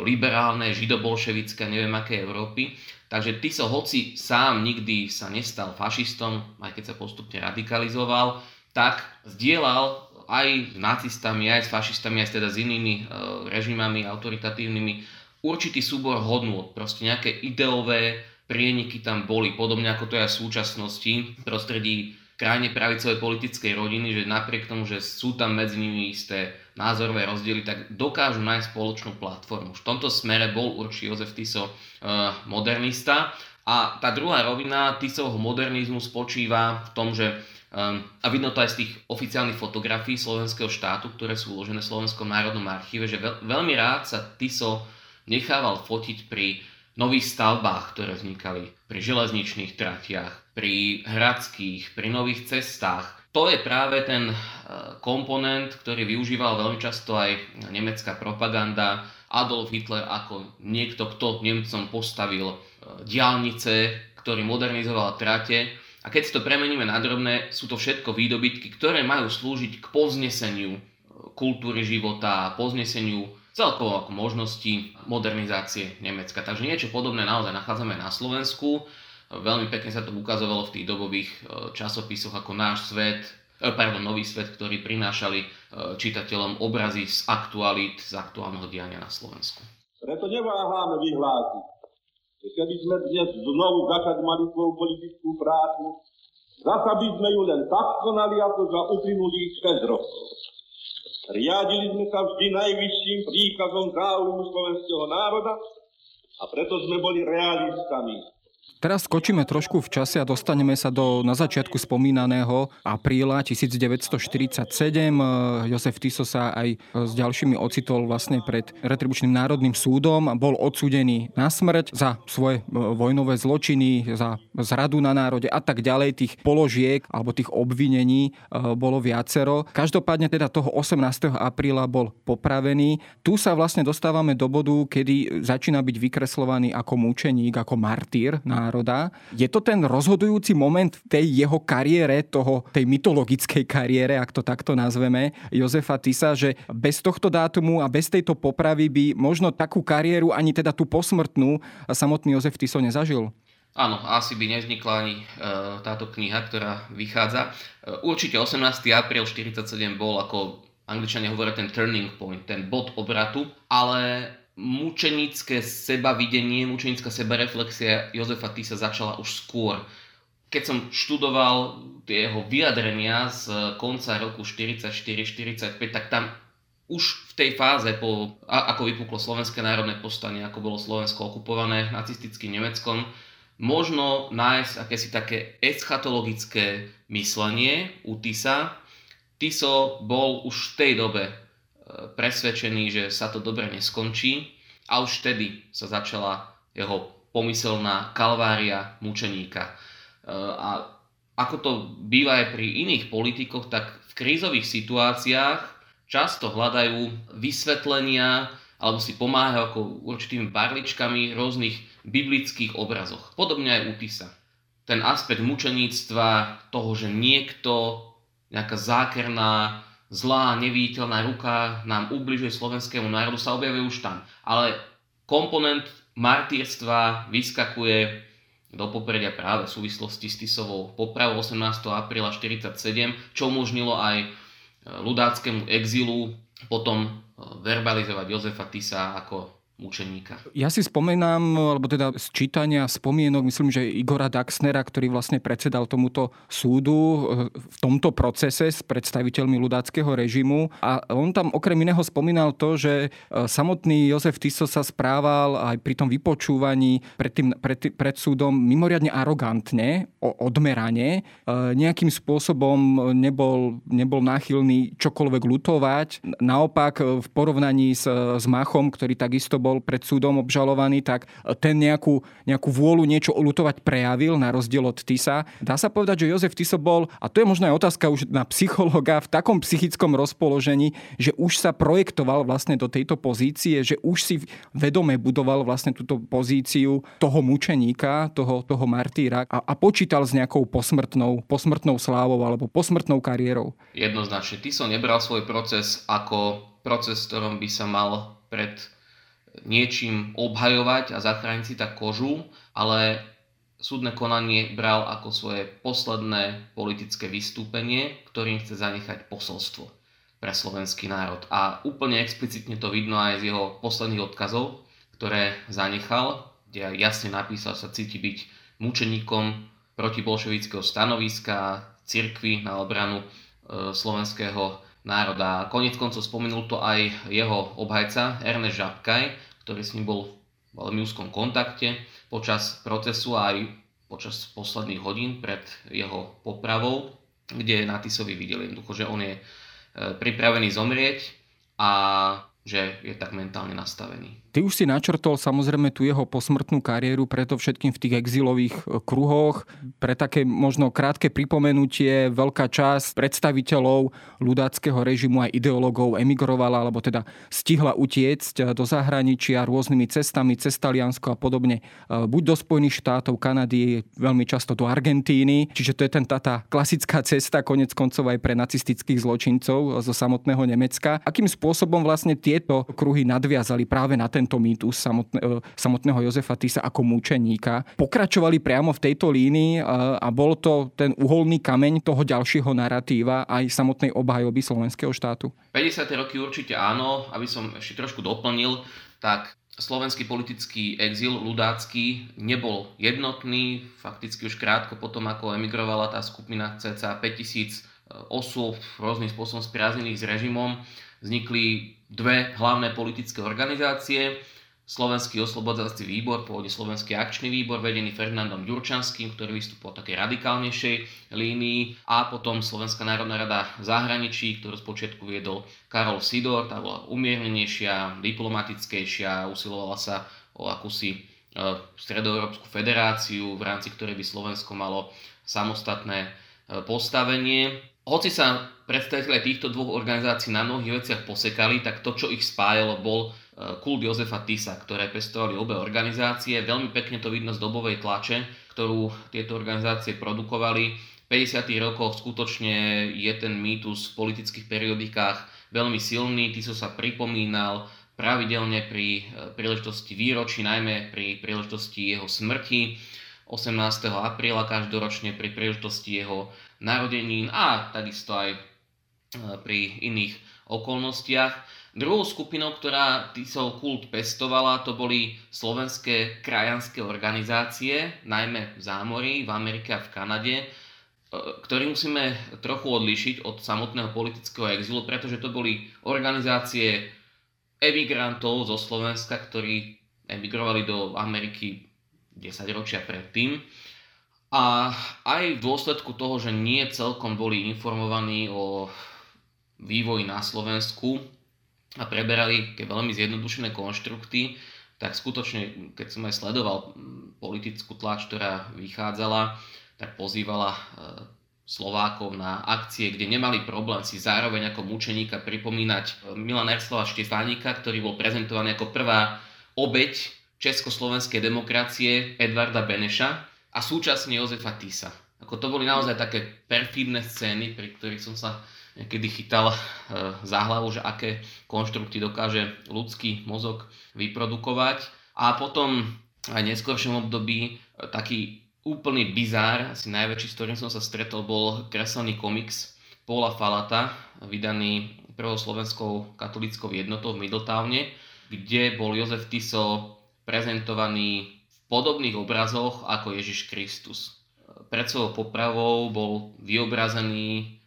liberálnej, židobolševické, neviem aké Európy. Takže Tiso, hoci sám nikdy sa nestal fašistom, aj keď sa postupne radikalizoval, tak zdieľal aj s nacistami, aj s fašistami, aj teda s inými e, režimami autoritatívnymi určitý súbor hodnôt, proste nejaké ideové prieniky tam boli, podobne ako to je aj v súčasnosti v prostredí krajne pravicovej politickej rodiny, že napriek tomu, že sú tam medzi nimi isté názorové rozdiely, tak dokážu nájsť spoločnú platformu. V tomto smere bol určite Jozef Tiso modernista a tá druhá rovina Tisovho modernizmu spočíva v tom, že a vidno to aj z tých oficiálnych fotografií slovenského štátu, ktoré sú uložené v Slovenskom národnom archíve, že veľmi rád sa Tiso nechával fotiť pri nových stavbách, ktoré vznikali, pri železničných tratiach, pri hradských, pri nových cestách. To je práve ten komponent, ktorý využíval veľmi často aj nemecká propaganda. Adolf Hitler ako niekto, kto Nemcom postavil diaľnice, ktorý modernizoval trate. A keď si to premeníme na drobné, sú to všetko výdobytky, ktoré majú slúžiť k povzneseniu kultúry života, povzneseniu celkovo ako možnosti modernizácie Nemecka. Takže niečo podobné naozaj nachádzame na Slovensku. Veľmi pekne sa to ukazovalo v tých dobových časopisoch ako Náš svet, pardon, Nový svet, ktorý prinášali čitateľom obrazy z aktualít, z aktuálneho diania na Slovensku. Preto neváháme vyhlásiť, že keby sme dnes znovu začali mali svoju politickú prácu, zasa by sme ju len tak konali, ako za uplynulých šesť rokov. Riadili sme sa vždy najvyšším príkazom záujmu slovenského národa a preto sme boli realistami. Teraz skočíme trošku v čase a dostaneme sa do na začiatku spomínaného apríla devätnásťstoštyridsaťsedem. Jozef Tiso sa aj s ďalšími ocitol vlastne pred retribučným národným súdom. Bol odsúdený na smrť za svoje vojnové zločiny, za zradu na národe a tak ďalej. Tých položiek alebo tých obvinení bolo viacero. Každopádne teda toho osemnásteho apríla bol popravený. Tu sa vlastne dostávame do bodu, kedy začína byť vykreslovaný ako mučeník, ako martýr národa. Je to ten rozhodujúci moment v tej jeho kariére, toho, tej mytologickej kariére, ak to takto nazveme, Jozefa Tisa, že bez tohto dátumu a bez tejto popravy by možno takú kariéru, ani teda tú posmrtnú, samotný Jozef Tiso nezažil? Áno, asi by nevznikla ani e, táto kniha, ktorá vychádza. E, určite osemnásteho apríla štyridsaťsedem bol, ako Angličania hovoria, ten turning point, ten bod obratu, ale mučenické sebavidenie, mučenická sebareflexia Jozefa Tisa začala už skôr. Keď som študoval tie jeho vyjadrenia z konca roku štyridsaťštyri štyridsaťpäť, tak tam už v tej fáze, po, ako vypuklo Slovenské národné povstanie, ako bolo Slovensko okupované nacistickým Nemeckom, možno nájsť akési také eschatologické myslenie u Tisa. Tiso bol už v tej dobe presvedčený, že sa to dobre neskončí a už vtedy sa začala jeho pomyselná kalvária mučeníka. A ako to býva aj pri iných politikoch, tak v krízových situáciách často hľadajú vysvetlenia alebo si pomáhajú ako určitými barličkami rôznych biblických obrazoch. Podobne aj u Tisa. Ten aspekt mučeníctva, toho, že niekto, nejaká zákerná zlá, neviditeľná ruka nám ubližuje slovenskému národu, sa objavuje už tam. Ale komponent martýrstva vyskakuje do popredia práve v súvislosti s Tisovou popravou osemnásteho apríla štyridsaťsedem, čo umožnilo aj ľudáckému exilu potom verbalizovať Jozefa Tisa ako mučeníka. Ja si spomínam, alebo teda z čítania, spomienok, myslím, že Igora Daxnera, ktorý vlastne predsedal tomuto súdu v tomto procese s predstaviteľmi ľudáckeho režimu. A on tam okrem iného spomínal to, že samotný Jozef Tiso sa správal aj pri tom vypočúvaní pred, tým, pred, pred súdom mimoriadne arogantne, odmerane. Nejakým spôsobom nebol, nebol náchylný čokoľvek lutovať. Naopak v porovnaní s, s Machom, ktorý takisto bol bol pred súdom obžalovaný, tak ten nejakú, nejakú vôľu niečo oľutovať prejavil na rozdiel od Tisa. Dá sa povedať, že Jozef Tiso bol, a to je možno aj otázka už na psychologa, v takom psychickom rozpoložení, že už sa projektoval vlastne do tejto pozície, že už si vedome budoval vlastne túto pozíciu toho mučeníka, toho, toho martýra a, a počítal s nejakou posmrtnou, posmrtnou slávou alebo posmrtnou kariérou. Jednoznačne. Tiso nebral svoj proces ako proces, ktorom by sa mal pred niečím obhajovať a zachrániť si tak kožu, ale súdne konanie bral ako svoje posledné politické vystúpenie, ktorým chce zanechať posolstvo pre slovenský národ. A úplne explicitne to vidno aj z jeho posledných odkazov, ktoré zanechal, kde jasne napísal, sa cíti byť mučeníkom protibolševického stanoviska, cirkvi na obranu e, slovenského národa. Koniec koncov spomenul to aj jeho obhajca Ernest Žabkaj, ktorý s ním bol v veľmi úzkom kontakte počas procesu a aj počas posledných hodín pred jeho popravou, kde na Tisovi videli jednoducho, že on je pripravený zomrieť a že je tak mentálne nastavený. Ty už si načrtol samozrejme tú jeho posmrtnú kariéru, preto všetkým v tých exilových kruhoch. Pre také možno krátke pripomenutie, veľká časť predstaviteľov ľudáckeho režimu aj ideológov emigrovala, alebo teda stihla utiecť do zahraničia rôznymi cestami, cez Taliansko a podobne. Buď do Spojených štátov, Kanady, veľmi často do Argentíny. Čiže to je ten, tá, tá klasická cesta, konec koncov aj pre nacistických zločincov zo samotného Nemecka. Akým spôsobom vlastne tie tieto kruhy nadviazali práve na tento mýtus samotné, samotného Jozefa Tisa ako mučeníka. Pokračovali priamo v tejto línii a bol to ten uholný kameň toho ďalšieho naratíva aj samotnej obhajoby slovenského štátu. päťdesiate roky určite áno, aby som ešte trošku doplnil, tak slovenský politický exil ľudácky nebol jednotný, fakticky už krátko potom, ako emigrovala tá skupina cca päťtisíc osôb rôznym spôsobom spriaznených s režimom, vznikli dve hlavné politické organizácie, Slovenský oslobodzací výbor, pôvodne Slovenský akčný výbor, vedený Ferdinandom Ďurčanským, ktorý vystupoval v takej radikálnejšej línii, a potom Slovenská národná rada zahraničí, ktorú spočiatku viedol Karol Sidor, tá bola umiernenejšia, diplomatickejšia, usilovala sa o akúsi stredoeurópsku federáciu, v rámci ktorej by Slovensko malo samostatné postavenie. Hoci sa predstavitelia týchto dvoch organizácií na mnohých veciach posekali, tak to, čo ich spájalo, bol kult Jozefa Tisa, ktoré pestovali obe organizácie. Veľmi pekne to vidno z dobovej tlače, ktorú tieto organizácie produkovali. V päťdesiatych rokoch skutočne je ten mýtus v politických periodikách veľmi silný. Tiso sa pripomínal pravidelne pri príležitosti výročí, najmä pri príležitosti jeho smrti osemnásteho apríla každoročne, pri príležitosti jeho narodenín a takisto aj pri iných okolnostiach. Druhou skupinou, ktorá Tisov kult pestovala, to boli slovenské krajanské organizácie, najmä v zámorí, v Amerike a v Kanade, ktorý musíme trochu odlišiť od samotného politického exilu, pretože to boli organizácie emigrantov zo Slovenska, ktorí emigrovali do Ameriky desaťročia predtým. A aj v dôsledku toho, že nie celkom boli informovaní o vývoji na Slovensku a preberali tie veľmi zjednodušené konštrukty, tak skutočne, keď som aj sledoval politickú tlač, ktorá vychádzala, tak pozývala Slovákov na akcie, kde nemali problém si zároveň ako mučeníka pripomínať Milana Jaroslava Štefánika, ktorý bol prezentovaný ako prvá obeť československej demokracie Edvarda Beneša a súčasne Jozefa Tisa. Ako to boli naozaj také perfidné scény, pri ktorých som sa niekedy chytal za hlavu, že aké konštrukty dokáže ľudský mozog vyprodukovať. A potom aj v neskôršom období taký úplný bizár, asi najväčší, s ktorým som sa stretol, bol kreslený komiks Paula Falata, vydaný prvou slovenskou katolíckou jednotou v Middletowne, kde bol Jozef Tiso prezentovaný v podobných obrazoch ako Ježiš Kristus. Pred svojou popravou bol vyobrazený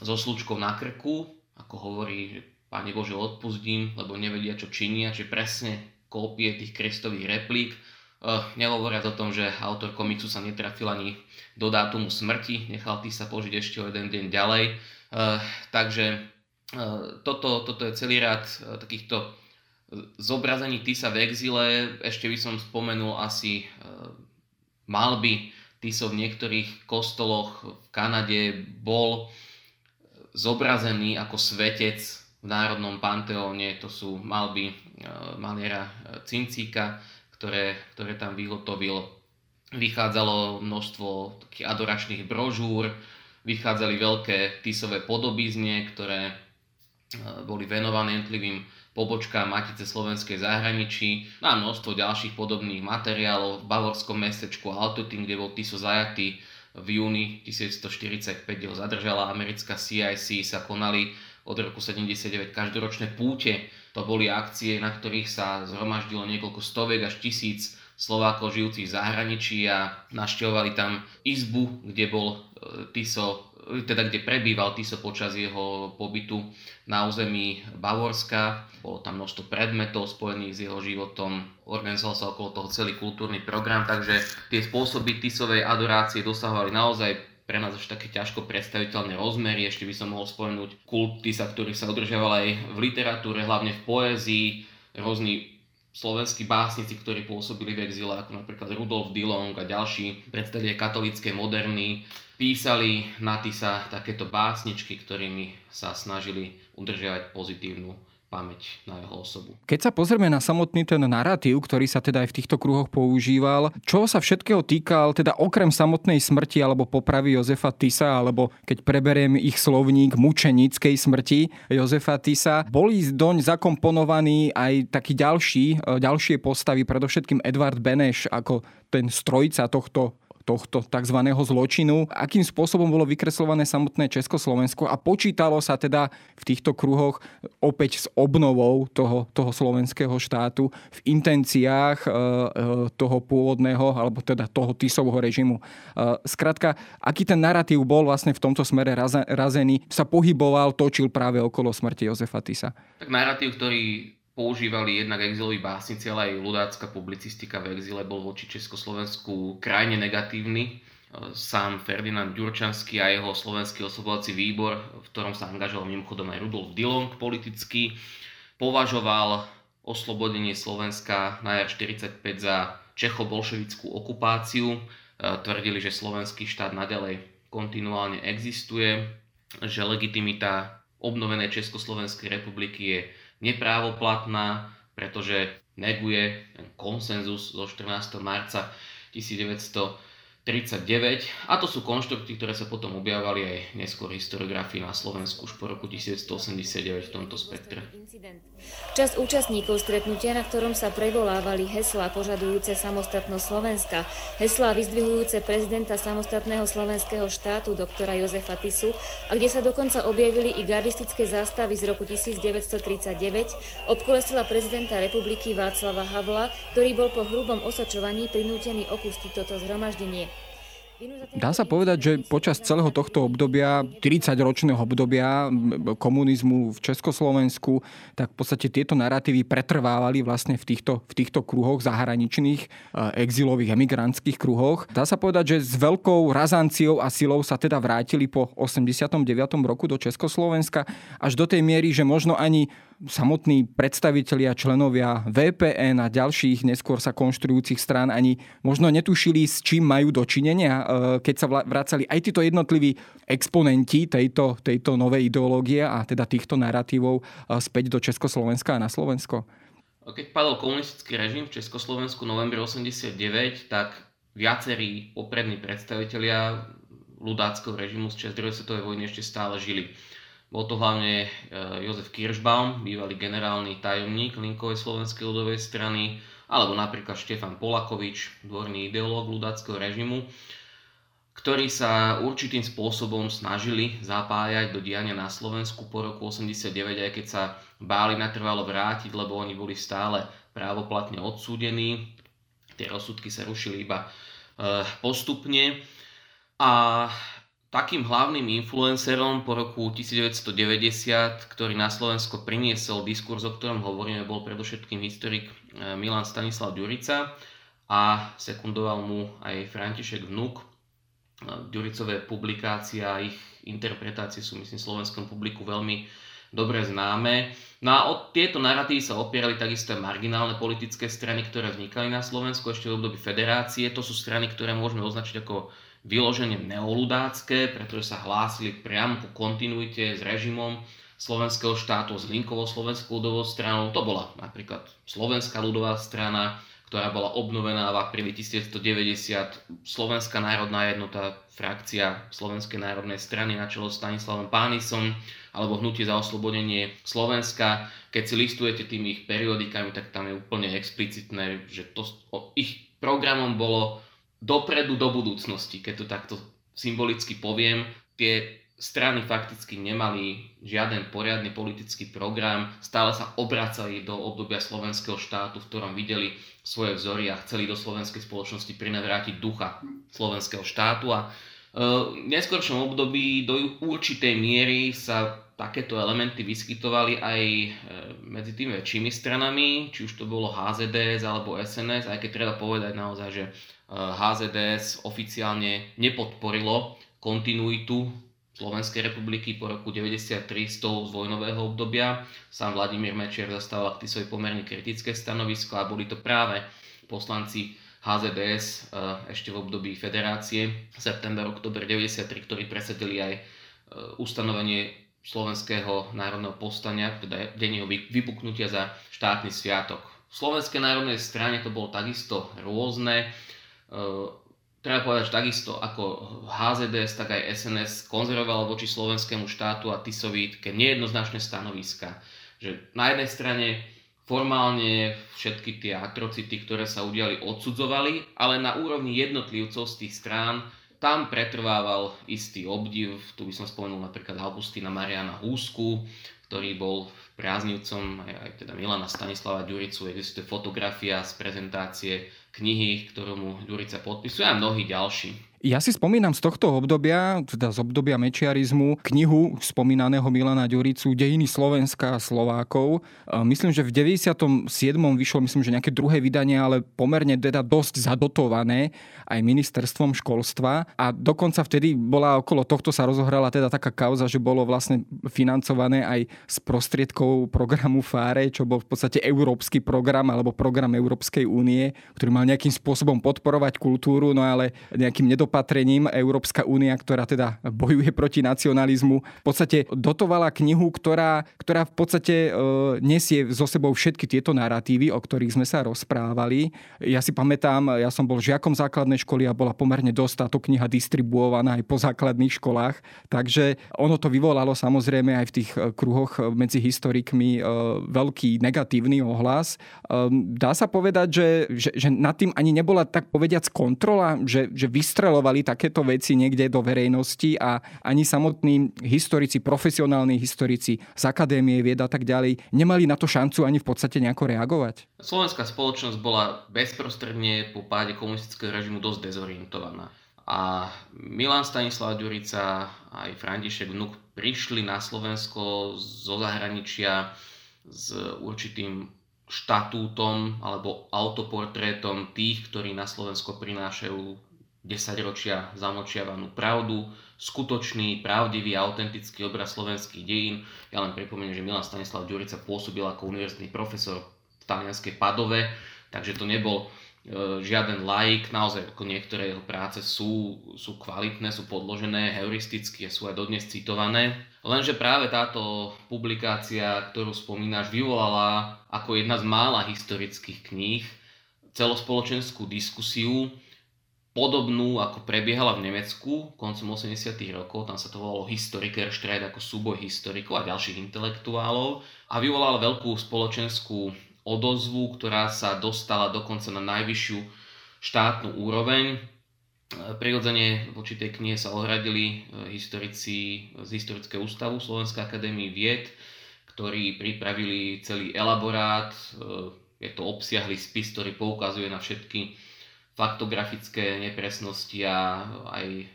so slučkou na krku, ako hovorí, že Pane Bože, odpustím, lebo nevedia, čo činia, čiže presne kópie tých kristových replík. Uh, nehovoriac o tom, že autor komiksu sa netrafil ani do dátumu smrti, nechal tých sa požiť ešte o jeden deň ďalej. Uh, takže uh, toto, toto je celý rád uh, takýchto zobrazení Tisa v exile. Ešte by som spomenul asi uh, malby Tisov v niektorých kostoloch v Kanade. Bol zobrazený ako svetec v Národnom panteóne. To sú malby uh, maliera uh, Cincíka, Ktoré, ktoré tam vyhotovil. Vychádzalo množstvo takých adoračných brožúr, vychádzali veľké Tisové podobizne, ktoré boli venované jednotlivým pobočkám Matice slovenskej zahraničí, a množstvo ďalších podobných materiálov v bavorskom mestečku Altötting, kde bol Tiso zajatý v júni tisícdeväťstoštyridsaťpäť, kde ho zadržala americká C I C, sa konali od roku sedemdesiatdeväť každoročné púte. To boli akcie, na ktorých sa zhromaždilo niekoľko stoviek až tisíc Slovákov žijúcich v zahraničí a navštevovali tam izbu, kde bol Tiso, teda kde prebýval Tiso počas jeho pobytu na území Bavorska. Bolo tam množstvo predmetov spojených s jeho životom, organizoval sa okolo toho celý kultúrny program, takže tie spôsoby Tisovej adorácie dosahovali naozaj pre nás až také ťažko predstaviteľné rozmery. Ešte by som mohol spomenúť kult Tisa, ktorý sa udržiaval aj v literatúre, hlavne v poézii. Rôzni slovenskí básnici, ktorí pôsobili v exile, ako napríklad Rudolf Dillong a ďalší predstavitelia katolíckej moderny, písali na Tisa takéto básničky, ktorými sa snažili udržiavať pozitívnu pamäť na jeho osobu. Keď sa pozrieme na samotný ten narratív, ktorý sa teda aj v týchto kruhoch používal, čo sa všetkého týkal, teda okrem samotnej smrti alebo popravy Jozefa Tisa, alebo keď preberiem ich slovník, mučenickej smrti Jozefa Tisa, boli doň zakomponovaní aj takí ďalší, ďalšie postavy, predovšetkým Edvard Beneš ako ten strojca tohto tohto tzv. Zločinu, akým spôsobom bolo vykreslované samotné Československo a počítalo sa teda v týchto kruhoch opäť s obnovou toho, toho slovenského štátu v intenciách e, e, toho pôvodného, alebo teda toho Tisovho režimu. E, skrátka, aký ten naratív bol vlastne v tomto smere razený, sa pohyboval, točil práve okolo smrti Jozefa Tisa? Tak naratív, ktorý používali jednak exiloví básnici, ale aj ľudácka publicistika v exile bol voči Československu krajne negatívny. Sám Ferdinand Ďurčanský a jeho slovenský oslobovací výbor, v ktorom sa angažoval mimochodom aj Rudolf Dilong politicky, považoval oslobodenie Slovenska na jar štyridsaťpäť za čechobolševickú okupáciu. Tvrdili, že slovenský štát nadalej kontinuálne existuje, že legitimita obnovenej Československej republiky je neprávoplatná, pretože neguje konsenzus zo štrnásteho marca devätnásťtridsaťdeväť, a to sú konštrukty, ktoré sa potom objavovali aj neskôr historiografii na Slovensku už po roku devätnásťstoosemdesiatdeväť v tomto spektre. Časť účastníkov stretnutia, na ktorom sa prevolávali heslá požadujúce samostatnosť Slovenska, heslá vyzdvihujúce prezidenta samostatného slovenského štátu doktora Jozefa Tisu, a kde sa dokonca objavili i gardistické zástavy z roku devätnásťtridsaťdeväť, obkolesila prezidenta republiky Václava Havla, ktorý bol po hrubom osočovaní prinútený opustiť toto zhromaždenie. Dá sa povedať, že počas celého tohto obdobia, tridsaťročného obdobia komunizmu v Československu, tak v podstate tieto narratívy pretrvávali vlastne v týchto, v týchto kruhoch zahraničných, exilových, emigrantských kruhoch. Dá sa povedať, že s veľkou razanciou a silou sa teda vrátili po osemdesiatom deviatom roku do Československa, až do tej miery, že možno ani samotní predstavitelia, členovia vé pé en a ďalších neskôr sa konštruujúcich strán ani možno netušili, s čím majú dočinenia, keď sa vracali aj títo jednotliví exponenti tejto, tejto novej ideológie a teda týchto narratívov späť do Československa a na Slovensko. Keď padol komunistický režim v Československu v novembri osemdesiatdeväť, tak viacerí poprední predstavitelia ľudáckeho režimu z čas druhej svetovej vojny ešte stále žili. Bol to hlavne Jozef Kirschbaum, bývalý generálny tajomník Linkovej slovenskej ľudovej strany, alebo napríklad Štefan Polakovič, dvorný ideológ ľudáckeho režimu, ktorí sa určitým spôsobom snažili zapájať do diania na Slovensku po roku osemdesiatdeväť, aj keď sa báli natrvalo vrátiť, lebo oni boli stále právoplatne odsúdení. Tie rozsudky sa rušili iba postupne. A takým hlavným influencerom po roku devätnásťdeväťdesiat, ktorý na Slovensko priniesol diskurs, o ktorom hovoríme, bol predovšetkým historik Milan Stanislav Ďurica a sekundoval mu aj František Vnuk. Ďuricové publikácie a ich interpretácie sú, myslím, slovenskom publiku veľmi dobre známe. No a od tieto narratívy sa opierali takisto marginálne politické strany, ktoré vznikali na Slovensku ešte v období federácie. To sú strany, ktoré môžeme označiť ako vyloženie neoludácké, pretože sa hlásili priamo ku kontinuite s režimom slovenského štátu, s Linkovou slovenskou ľudovou stranou. To bola napríklad Slovenská ľudová strana, ktorá bola obnovená v apríli devätnásťdeväťdesiat, Slovenská národná jednota, frakcia Slovenskej národnej strany na čelo s Stanislavom Pánisom, alebo Hnutie za oslobodenie Slovenska. Keď si listujete tými ich periodikami, tak tam je úplne explicitné, že to, o, ich programom bolo dopredu do budúcnosti, keď to takto symbolicky poviem. Tie strany fakticky nemali žiaden poriadny politický program, stále sa obracali do obdobia slovenského štátu, v ktorom videli svoje vzory a chceli do slovenskej spoločnosti prinavrátiť ducha slovenského štátu. A v neskoršom období do určitej miery sa takéto elementy vyskytovali aj medzi tými väčšími stranami, či už to bolo há zet dé es alebo es en es, aj keď treba povedať naozaj, že há zet dé es oficiálne nepodporilo kontinuitu Slovenskej republiky po roku deväťdesiattri z toho vojnového obdobia. Sám Vladimír Mečiar zastával k svoj pomerne kritické stanovisko a boli to práve poslanci há zet dé es ešte v období federácie september-október deväťdesiattri, ktorí presadili aj ustanovenie Slovenského národného povstania, teda deň jeho vypuknutia za štátny sviatok. V Slovenskej národnej strane to bolo takisto rôzne. E, treba povedať, že takisto ako há zet dé es, tak aj es en es konzervovalo voči slovenskému štátu a Tisovi také nejednoznačné stanoviska. Že na jednej strane formálne všetky tie atrocity, ktoré sa udiali, odsudzovali, ale na úrovni jednotlivcov z tých strán tam pretrvával istý obdiv. Tu by som spomenul napríklad Augustína Mariána Húsku, ktorý bol priaznivcom aj teda Milana Stanislava Ďuricu. Existuje fotografia z prezentácie knihy, ktorú mu Ďurica podpisuje, a mnohí ďalší. Ja si spomínam z tohto obdobia, teda z obdobia mečiarizmu, knihu spomínaného Milana Ďuricu Dejiny Slovenska a Slovákov. Myslím, že v deväťdesiatom siedmom vyšlo, myslím, že nejaké druhé vydanie, ale pomerne teda dosť zadotované aj ministerstvom školstva. A dokonca vtedy bola okolo tohto sa rozohrala teda taká kauza, že bolo vlastne financované aj z prostriedkov programu Fáre, čo bol v podstate európsky program alebo program Európskej únie, ktorý mal nejakým spôsobom podporovať kultúru, no ale nejakým nedopatrením Európska únia, ktorá teda bojuje proti nacionalizmu, v podstate dotovala knihu, ktorá, ktorá v podstate e, nesie so sebou všetky tieto narratívy, o ktorých sme sa rozprávali. Ja si pamätám, ja som bol žiakom základnej školy a bola pomerne dosť táto kniha distribuovaná aj po základných školách, takže ono to vyvolalo samozrejme aj v tých kruhoch medzi historikmi e, veľký negatívny ohlas. E, dá sa povedať, že, že, že nad tým ani nebola tak povediac kontrola, že, že vystrelovali takéto veci niekde do verejnosti a ani samotní historici, profesionálni historici z akadémie vied a tak ďalej nemali na to šancu ani v podstate nejako reagovať. Slovenská spoločnosť bola bezprostredne po páde komunistického režimu dosť dezorientovaná. A Milan Stanislav Ďurica aj František Vnuk prišli na Slovensko zo zahraničia s určitým štatútom alebo autoportrétom tých, ktorí na Slovensko prinášajú desaťročia zamlčiavanú pravdu, skutočný, pravdivý a autentický obraz slovenských dejín. Ja len pripomeniem, že Milan Stanislav Ďurica pôsobil ako univerzitný profesor v talianskej Padove, takže to nebol žiaden laik, naozaj ako niektoré jeho práce sú, sú kvalitné, sú podložené, heuristicky sú aj dodnes citované. Lenže práve táto publikácia, ktorú spomínaš, vyvolala ako jedna z mála historických kníh celospoločenskú diskusiu, podobnú ako prebiehala v Nemecku koncom osemdesiatych rokov, tam sa to volalo Historikerstreit ako súboj historikov a ďalších intelektuálov a vyvolala veľkú spoločenskú odozvu, ktorá sa dostala dokonca na najvyššiu štátnu úroveň. Prirodzene v určitej knihe sa ohradili historici z Historického ústavu Slovenskej akadémie vied, ktorí pripravili celý elaborát. Je to obsiahly spis, ktorý poukazuje na všetky faktografické nepresnosti a aj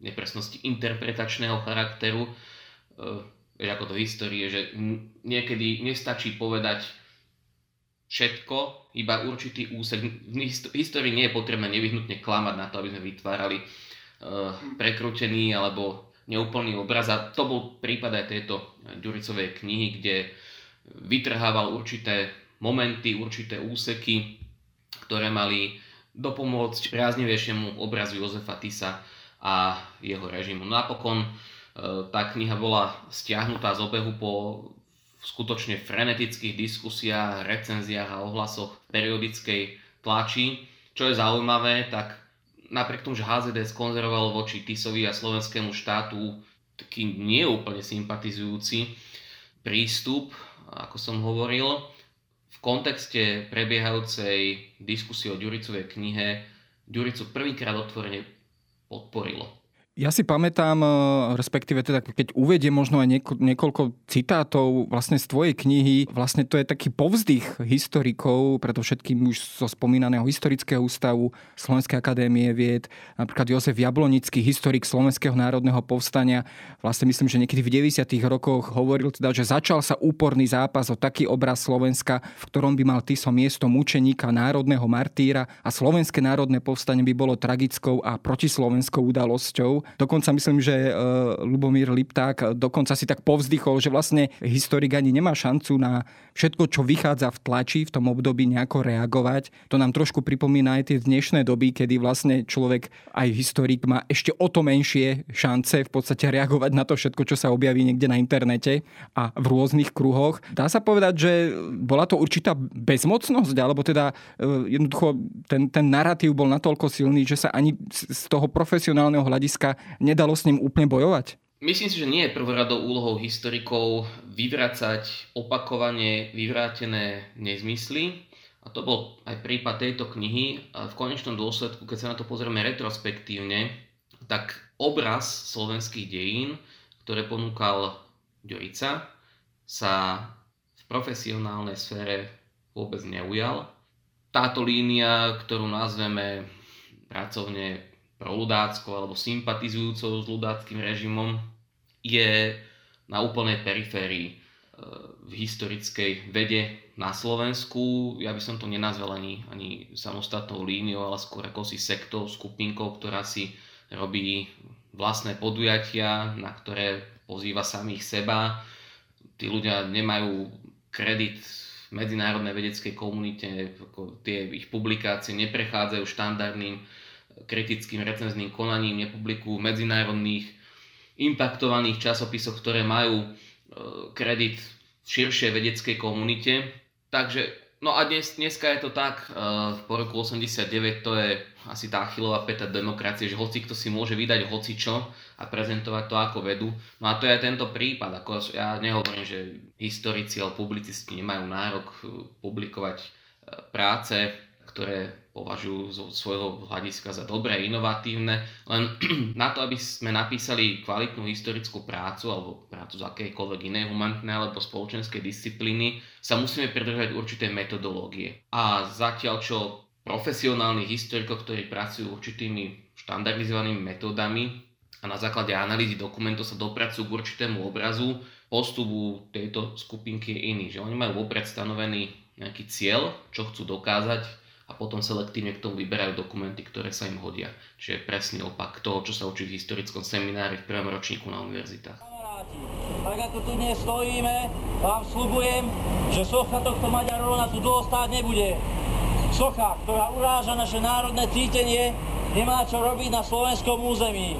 nepresnosti interpretačného charakteru. Ako to histórie, že niekedy nestačí povedať všetko, iba určitý úsek. V histórii nie je potrebné nevyhnutne klamať na to, aby sme vytvárali prekrútený alebo neúplný obraz. A to bol prípad aj tejto Ďuricovej knihy, kde vytrhával určité momenty, určité úseky, ktoré mali dopomôcť priaznivejšiemu obrazu Jozefa Tisa a jeho režimu. Napokon tá kniha bola stiahnutá z obehu po v skutočne frenetických diskusiách, recenziách a ohlasoch periodickej tlači. Čo je zaujímavé, tak napriek tomu, že há zet dé skonzervovalo voči Tisovi a slovenskému štátu taký neúplne sympatizujúci prístup, ako som hovoril, v kontexte prebiehajúcej diskusie o Ďuricovej knihe Ďuricu prvýkrát otvorene podporilo. Ja si pamätám, respektíve teda, keď uvediem možno aj nieko, niekoľko citátov vlastne z tvojej knihy, vlastne to je taký povzdych historikov, predovšetkým už zo spomínaného Historického ústavu Slovenskej akadémie vied, napríklad Jozef Jablonický, historik Slovenského národného povstania, vlastne myslím, že niekedy v deväťdesiatych rokoch hovoril teda, že začal sa úporný zápas o taký obraz Slovenska, v ktorom by mal Tiso miesto mučeníka, národného martýra a Slovenské národné povstanie by bolo tragickou a protislovenskou udalosťou. Dokonca myslím, že Ľubomír Lipták dokonca si tak povzdychol, že vlastne historik ani nemá šancu na všetko, čo vychádza v tlači v tom období nejako reagovať. To nám trošku pripomína aj tie dnešné doby, kedy vlastne človek, aj historik, má ešte o to menšie šance v podstate reagovať na to všetko, čo sa objaví niekde na internete a v rôznych kruhoch. Dá sa povedať, že bola to určitá bezmocnosť, alebo teda jednoducho ten, ten narratív bol natoľko silný, že sa ani z toho profesionálneho hľadiska nedalo s ním úplne bojovať? Myslím si, že nie je prvoradou úlohou historikov vyvracať opakovane vyvrátené nezmysly. A to bol aj prípad tejto knihy. A v konečnom dôsledku, keď sa na to pozrieme retrospektívne, tak obraz slovenských dejín, ktoré ponúkal Ďurica, sa v profesionálnej sfére vôbec neujal. Táto línia, ktorú nazveme pracovne pro Ľudácko alebo sympatizujúcov s ľudáckym režimom je na úplnej periférii v historickej vede na Slovensku. Ja by som to nenazval ani, ani samostatnou líniou, ale skôr ako si sektou, skupinkou, ktorá si robí vlastné podujatia, na ktoré pozýva samých seba. Tí ľudia nemajú kredit v medzinárodnej vedeckej komunite, tie ich publikácie neprechádzajú štandardným kritickým recenzným konaním, nepublikujú v medzinárodných impaktovaných časopisoch, ktoré majú kredit v širšej vedeckej komunite. Takže, no a dnes, dneska je to tak, po roku osemdesiatdeväť to je asi tá Achillová päta demokracie, že hocikto si môže vydať hocičo a prezentovať to ako vedu. No a to je aj tento prípad. Ako ja nehovorím, že historici alebo publicisti nemajú nárok publikovať práce, ktoré považujú zo svojho hľadiska za dobré, inovatívne, len na to, aby sme napísali kvalitnú historickú prácu alebo prácu z akejkoľvek inej humanitnej alebo spoločenskej disciplíny, sa musíme pridržať určitej metodológie. A zatiaľ čo profesionálnych historikov, ktorí pracujú určitými štandardizovanými metódami a na základe analýzy dokumentov sa dopracujú k určitému obrazu, postupu tejto skupinky je iný, že oni majú vopred stanovený nejaký cieľ, čo chcú dokázať, a potom selektívne k tomu vyberajú dokumenty, ktoré sa im hodia. Čiže presný opak toho, čo sa učí v historickom seminári v prvom ročníku na univerzitách. Tak ako tu dnes stojíme, vám sľubujem, že socha tohto Maďarovna tu dlho stáť nebude. Socha, ktorá uráža naše národné cítenie, nemá čo robiť na slovenskom území.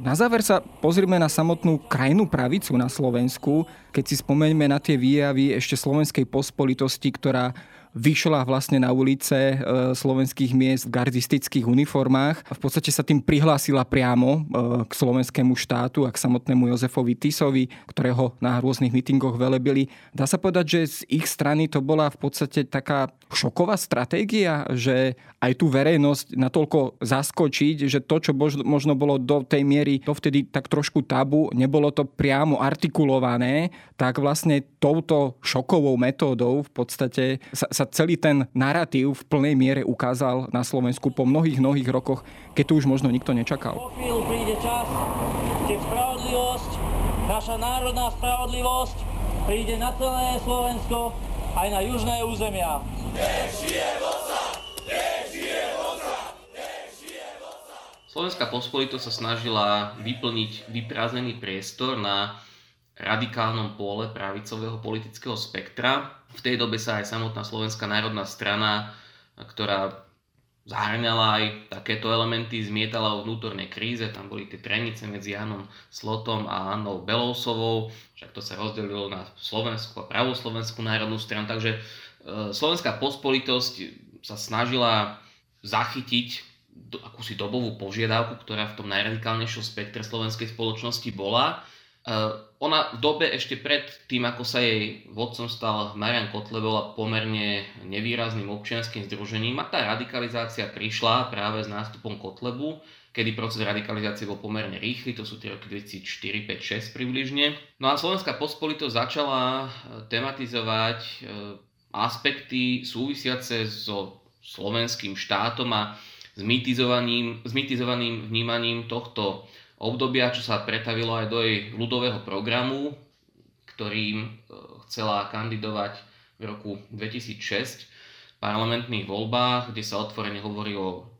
Na záver sa pozrime na samotnú krajnú pravicu na Slovensku, keď si spomeňme na tie výjavy ešte Slovenskej pospolitosti, ktorá vyšla vlastne na ulice slovenských miest v gardistických uniformách a v podstate sa tým prihlásila priamo k slovenskému štátu a k samotnému Jozefovi Tisovi, ktorého na rôznych mítingoch velebili. Dá sa povedať, že z ich strany to bola v podstate taká šoková stratégia, že aj tú verejnosť natoľko zaskočiť, že to, čo možno bolo do tej miery dovtedy tak trošku tabu, nebolo to priamo artikulované, tak vlastne touto šokovou metódou v podstate sa, sa celý ten narratív v plnej miere ukázal na Slovensku po mnohých, mnohých rokoch, keď to už možno nikto nečakal. Po chvíľu príde čas, keď spravodlivosť, naša národná spravodlivosť príde na celé Slovensko aj na južné územia. Slovenská pospolitosť sa snažila vyplniť vyprázdnený priestor na radikálnom pôle pravicového politického spektra. V tej dobe sa aj samotná Slovenská národná strana, ktorá zahrňala aj takéto elementy, zmietala o vnútornej kríze. Tam boli tie trenice medzi Jánom Slotom a Annou Belousovou. Však to sa rozdelilo na Slovenskú a Pravoslovenskú národnú stranu. Takže e, Slovenská pospolitosť sa snažila zachytiť do, akúsi dobovú požiadavku, ktorá v tom najradikálnejšom spektre slovenskej spoločnosti bola. E, Ona v dobe ešte pred tým, ako sa jej vodcom stal Marian Kotleba, bola pomerne nevýrazným občianskym združením a tá radikalizácia prišla práve s nástupom Kotlebu, kedy proces radikalizácie bol pomerne rýchly, to sú tie roky dvetisícštyri, päť, šesť približne. No a Slovenská pospolitosť začala tematizovať aspekty súvisiace so slovenským štátom a zmytizovaným, zmytizovaným vnímaním tohto obdobia, čo sa pretavilo aj do jej ľudového programu, ktorým chcela kandidovať v roku dvetisícšesť v parlamentných voľbách, kde sa otvorene hovorí o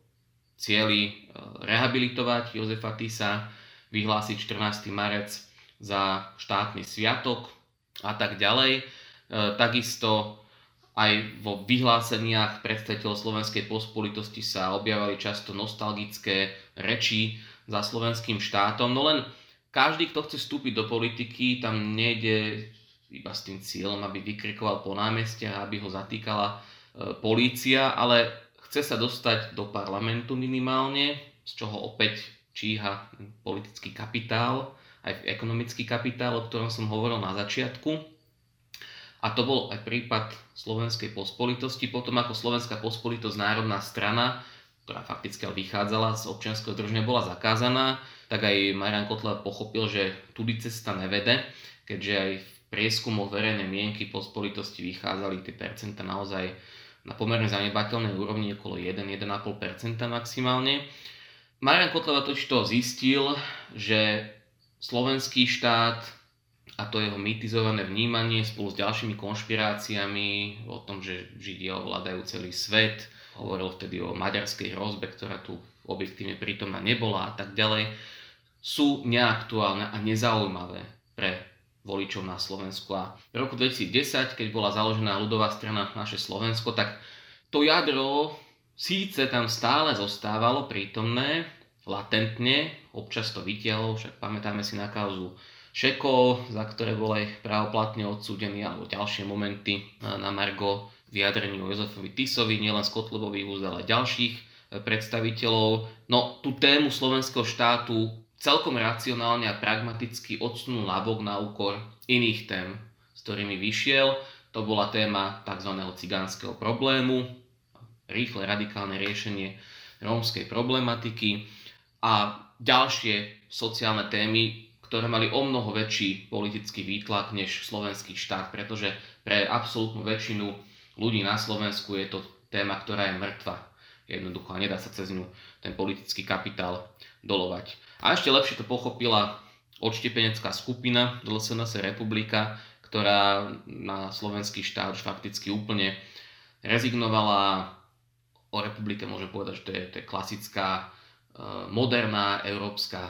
cieli rehabilitovať Jozefa Tisa, vyhlásiť štrnásteho marec za štátny sviatok a tak ďalej. Takisto aj vo vyhláseniach predstaviteľov Slovenskej pospolitosti sa objavali často nostalgické reči za slovenským štátom, no len každý, kto chce vstúpiť do politiky, tam nejde iba s tým cieľom, aby vykrikoval po námestiach, aby ho zatýkala e, polícia, ale chce sa dostať do parlamentu minimálne, z čoho opäť číha politický kapitál, aj ekonomický kapitál, o ktorom som hovoril na začiatku. A to bol aj prípad Slovenskej pospolitosti. Potom ako Slovenská pospolitosť národná strana, ktorá fakticky vychádzala z občianskeho združenia, bola zakázaná, tak aj Marian Kotleba pochopil, že tudy cesta nevede, keďže aj v prieskumoch verejnej mienky pospolitosti vychádzali tie percenta naozaj na pomerne zanedbateľnej úrovni, okolo jeden až jeden a pol percenta maximálne. Marián Kotleba totiž to zistil, že slovenský štát a to jeho mitizované vnímanie spolu s ďalšími konšpiráciami o tom, že Židia ovládajú celý svet, hovoril vtedy o maďarskej hrozbe, ktorá tu objektívne prítomná nebola a tak ďalej, sú neaktuálne a nezaujímavé pre voličov na Slovensku. A v roku dvetisícdesať, keď bola založená ľudová strana Naše Slovensko, tak to jadro síce tam stále zostávalo prítomné, latentne, občas to vytiahlo, však pamätáme si na kauzu Šekov, za ktoré bol aj právoplatne odsúdený, alebo ďalšie momenty na margo vyjadreniu Jozefovi Tisovi, nielen z Kotlebových úst, ale ďalších predstaviteľov. No tú tému slovenského štátu celkom racionálne a pragmaticky odsunul nabok na úkor iných tém, s ktorými vyšiel. To bola téma tzv. Cigánskeho problému, rýchle radikálne riešenie rómskej problematiky a ďalšie sociálne témy, ktoré mali o mnoho väčší politický výtlak než slovenský štát, pretože pre absolútnu väčšinu ľudí na Slovensku je to téma, ktorá je mŕtva. Jednoducho a nedá sa cez ňu ten politický kapitál dolovať. A ešte lepšie to pochopila odštiepenecká skupina el es en es Republika, ktorá na slovenský štát už fakticky úplne rezignovala. O Republike môžem povedať, že to je, to je klasická, moderná, európska,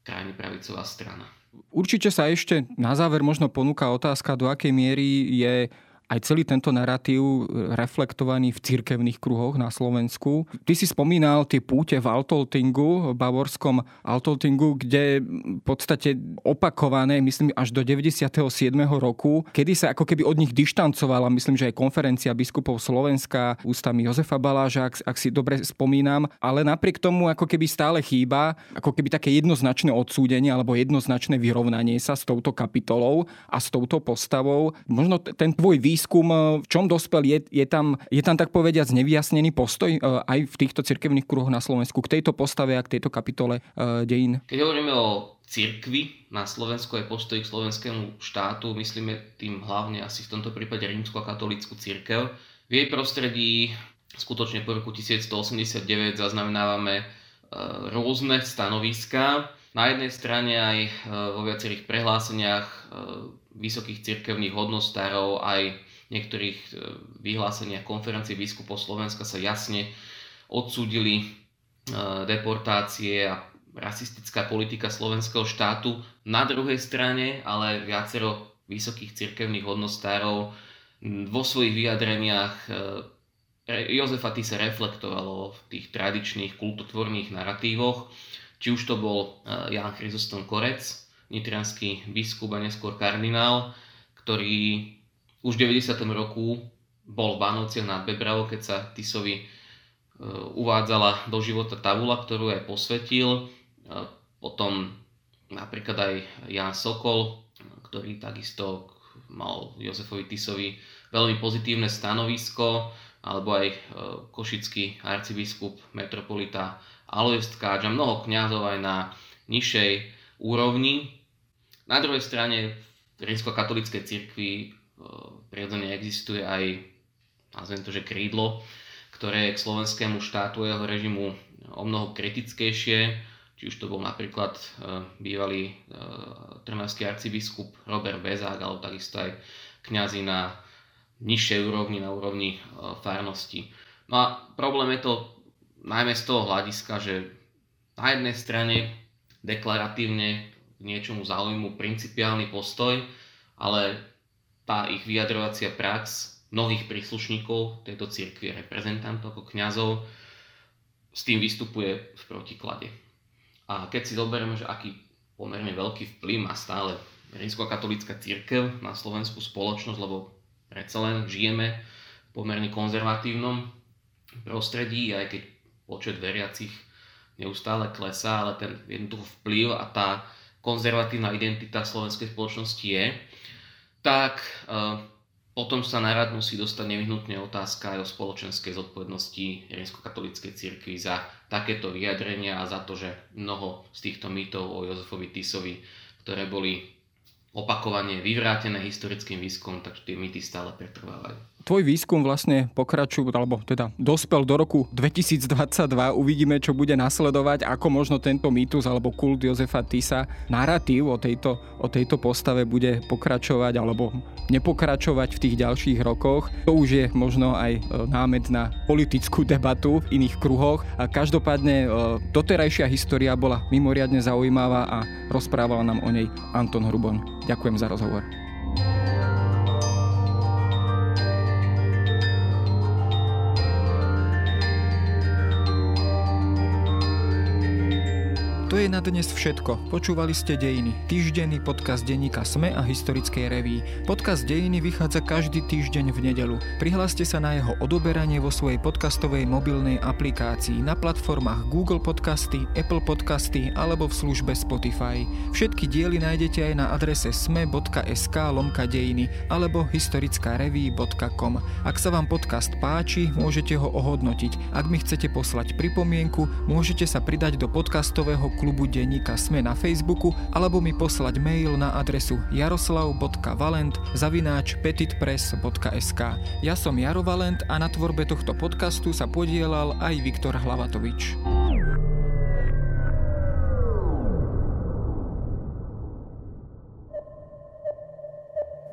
krajne pravicová strana. Určite sa ešte na záver možno ponúka otázka, do akej miery je aj celý tento narratív reflektovaný v cirkevných kruhoch na Slovensku. Ty si spomínal tie púte v Altoltingu, v bavorskom Altoltingu, kde v podstate opakované, myslím, až do deväťdesiateho siedmeho roku, kedy sa ako keby od nich dištancovala, myslím, že aj konferencia biskupov Slovenska ústami Jozefa Baláža, ak, ak si dobre spomínam, ale napriek tomu ako keby stále chýba, ako keby také jednoznačné odsúdenie alebo jednoznačné vyrovnanie sa s touto kapitolou a s touto postavou. Možno ten tvoj výsledný výskum, v čom dospel, je, je, tam, je tam tak povediac nevyjasnený postoj aj v týchto cirkevných kruhoch na Slovensku k tejto postave a k tejto kapitole dejín? Keď hovoríme o cirkvi na Slovensku aj postoj k slovenskému štátu, myslíme tým hlavne asi v tomto prípade rímskokatolícku cirkev. V jej prostredí skutočne po roku tisícstoosemdesiatdeväť zaznamenávame rôzne stanoviská. Na jednej strane aj vo viacerých prehláseniach vysokých cirkevných hodnostárov, aj niektorých vyhláseniach konferencií biskupov Slovenska sa jasne odsúdili deportácie a rasistická politika slovenského štátu. Na druhej strane ale viacero vysokých cirkevných hodnostárov vo svojich vyjadreniach Jozefa Tisa reflektovalo v tých tradičných kultotvorných naratívoch. Či už to bol Ján Chrysostom Korec, nitriansky biskup a neskôr kardinál, ktorý už v deväťdesiatom roku bol v Bánovciach nad Bebravou, keď sa Tisovi uvádzala do života tabula, ktorú aj posvetil. Potom napríklad aj Ján Sokol, ktorý takisto mal Jozefovi Tisovi veľmi pozitívne stanovisko, alebo aj košický arcibiskup metropolita Alojz Tkáč a mnoho kňazov aj na nižšej úrovni. Na druhej strane v rímskokatolíckej cirkvi prirodzene existuje aj, nazvem to, že krídlo, ktoré je k slovenskému štátu a jeho režimu o mnoho kritickejšie, či už to bol napríklad bývalý trnavský arcibiskup Robert Bezák, alebo takisto aj kňazi na nižšej úrovni, na úrovni farnosti. No a problém je to najmä z toho hľadiska, že na jednej strane deklaratívne k niečomu zaujímu principiálny postoj, ale tá ich vyjadrovacia prax mnohých príslušníkov tejto cirkvi, reprezentantov ako kňazov, s tým vystupuje v protiklade. A keď si zoberieme, že aký pomerne veľký vplyv má stále rímskokatolícka cirkev na slovenskú spoločnosť, lebo predsa len žijeme v pomerne konzervatívnom prostredí, aj keď počet veriacich neustále klesá, ale ten jednoducho vplyv a tá konzervatívna identita slovenskej spoločnosti je, tak e, potom sa na rad musí dostať nevyhnutne otázka aj o spoločenskej zodpovednosti rímskokatolíckej cirkvi za takéto vyjadrenia a za to, že mnoho z týchto mýtov o Jozefovi Tisovi, ktoré boli opakovane vyvrátené historickým výskumom, takže tie mýty stále pretrvávajú. Tvoj výskum vlastne pokračuje, alebo teda dospel do roku dvetisícdvadsaťdva. Uvidíme, čo bude nasledovať, ako možno tento mýtus alebo kult Jozefa Tisa, narratív o tejto, o tejto postave bude pokračovať alebo nepokračovať v tých ďalších rokoch. To už je možno aj námet na politickú debatu v iných kruhoch. A každopádne doterajšia história bola mimoriadne zaujímavá a rozprávala nám o nej Anton Hruboň. Ďakujem za rozhovor. To je na dnes všetko. Počúvali ste Dejiny, týždenný podcast denníka SME a Historickej revue. Podcast Dejiny vychádza každý týždeň v nedeľu. Prihláste sa na jeho odoberanie vo svojej podcastovej mobilnej aplikácii na platformách Google Podcasty, Apple Podcasty alebo v službe Spotify. Všetky diely nájdete aj na adrese sme.sk lomka dejiny alebo historickarevue bodka com. Ak sa vám podcast páči, môžete ho ohodnotiť. Ak mi chcete poslať pripomienku, môžete sa pridať do podcastového klubu denníka SME na Facebooku alebo mi poslať mail na adresu jaroslav bodka valent zavináč petitpress bodka es ká. Ja som Jaro Valent a na tvorbe tohto podcastu sa podielal aj Viktor Hlavatovič.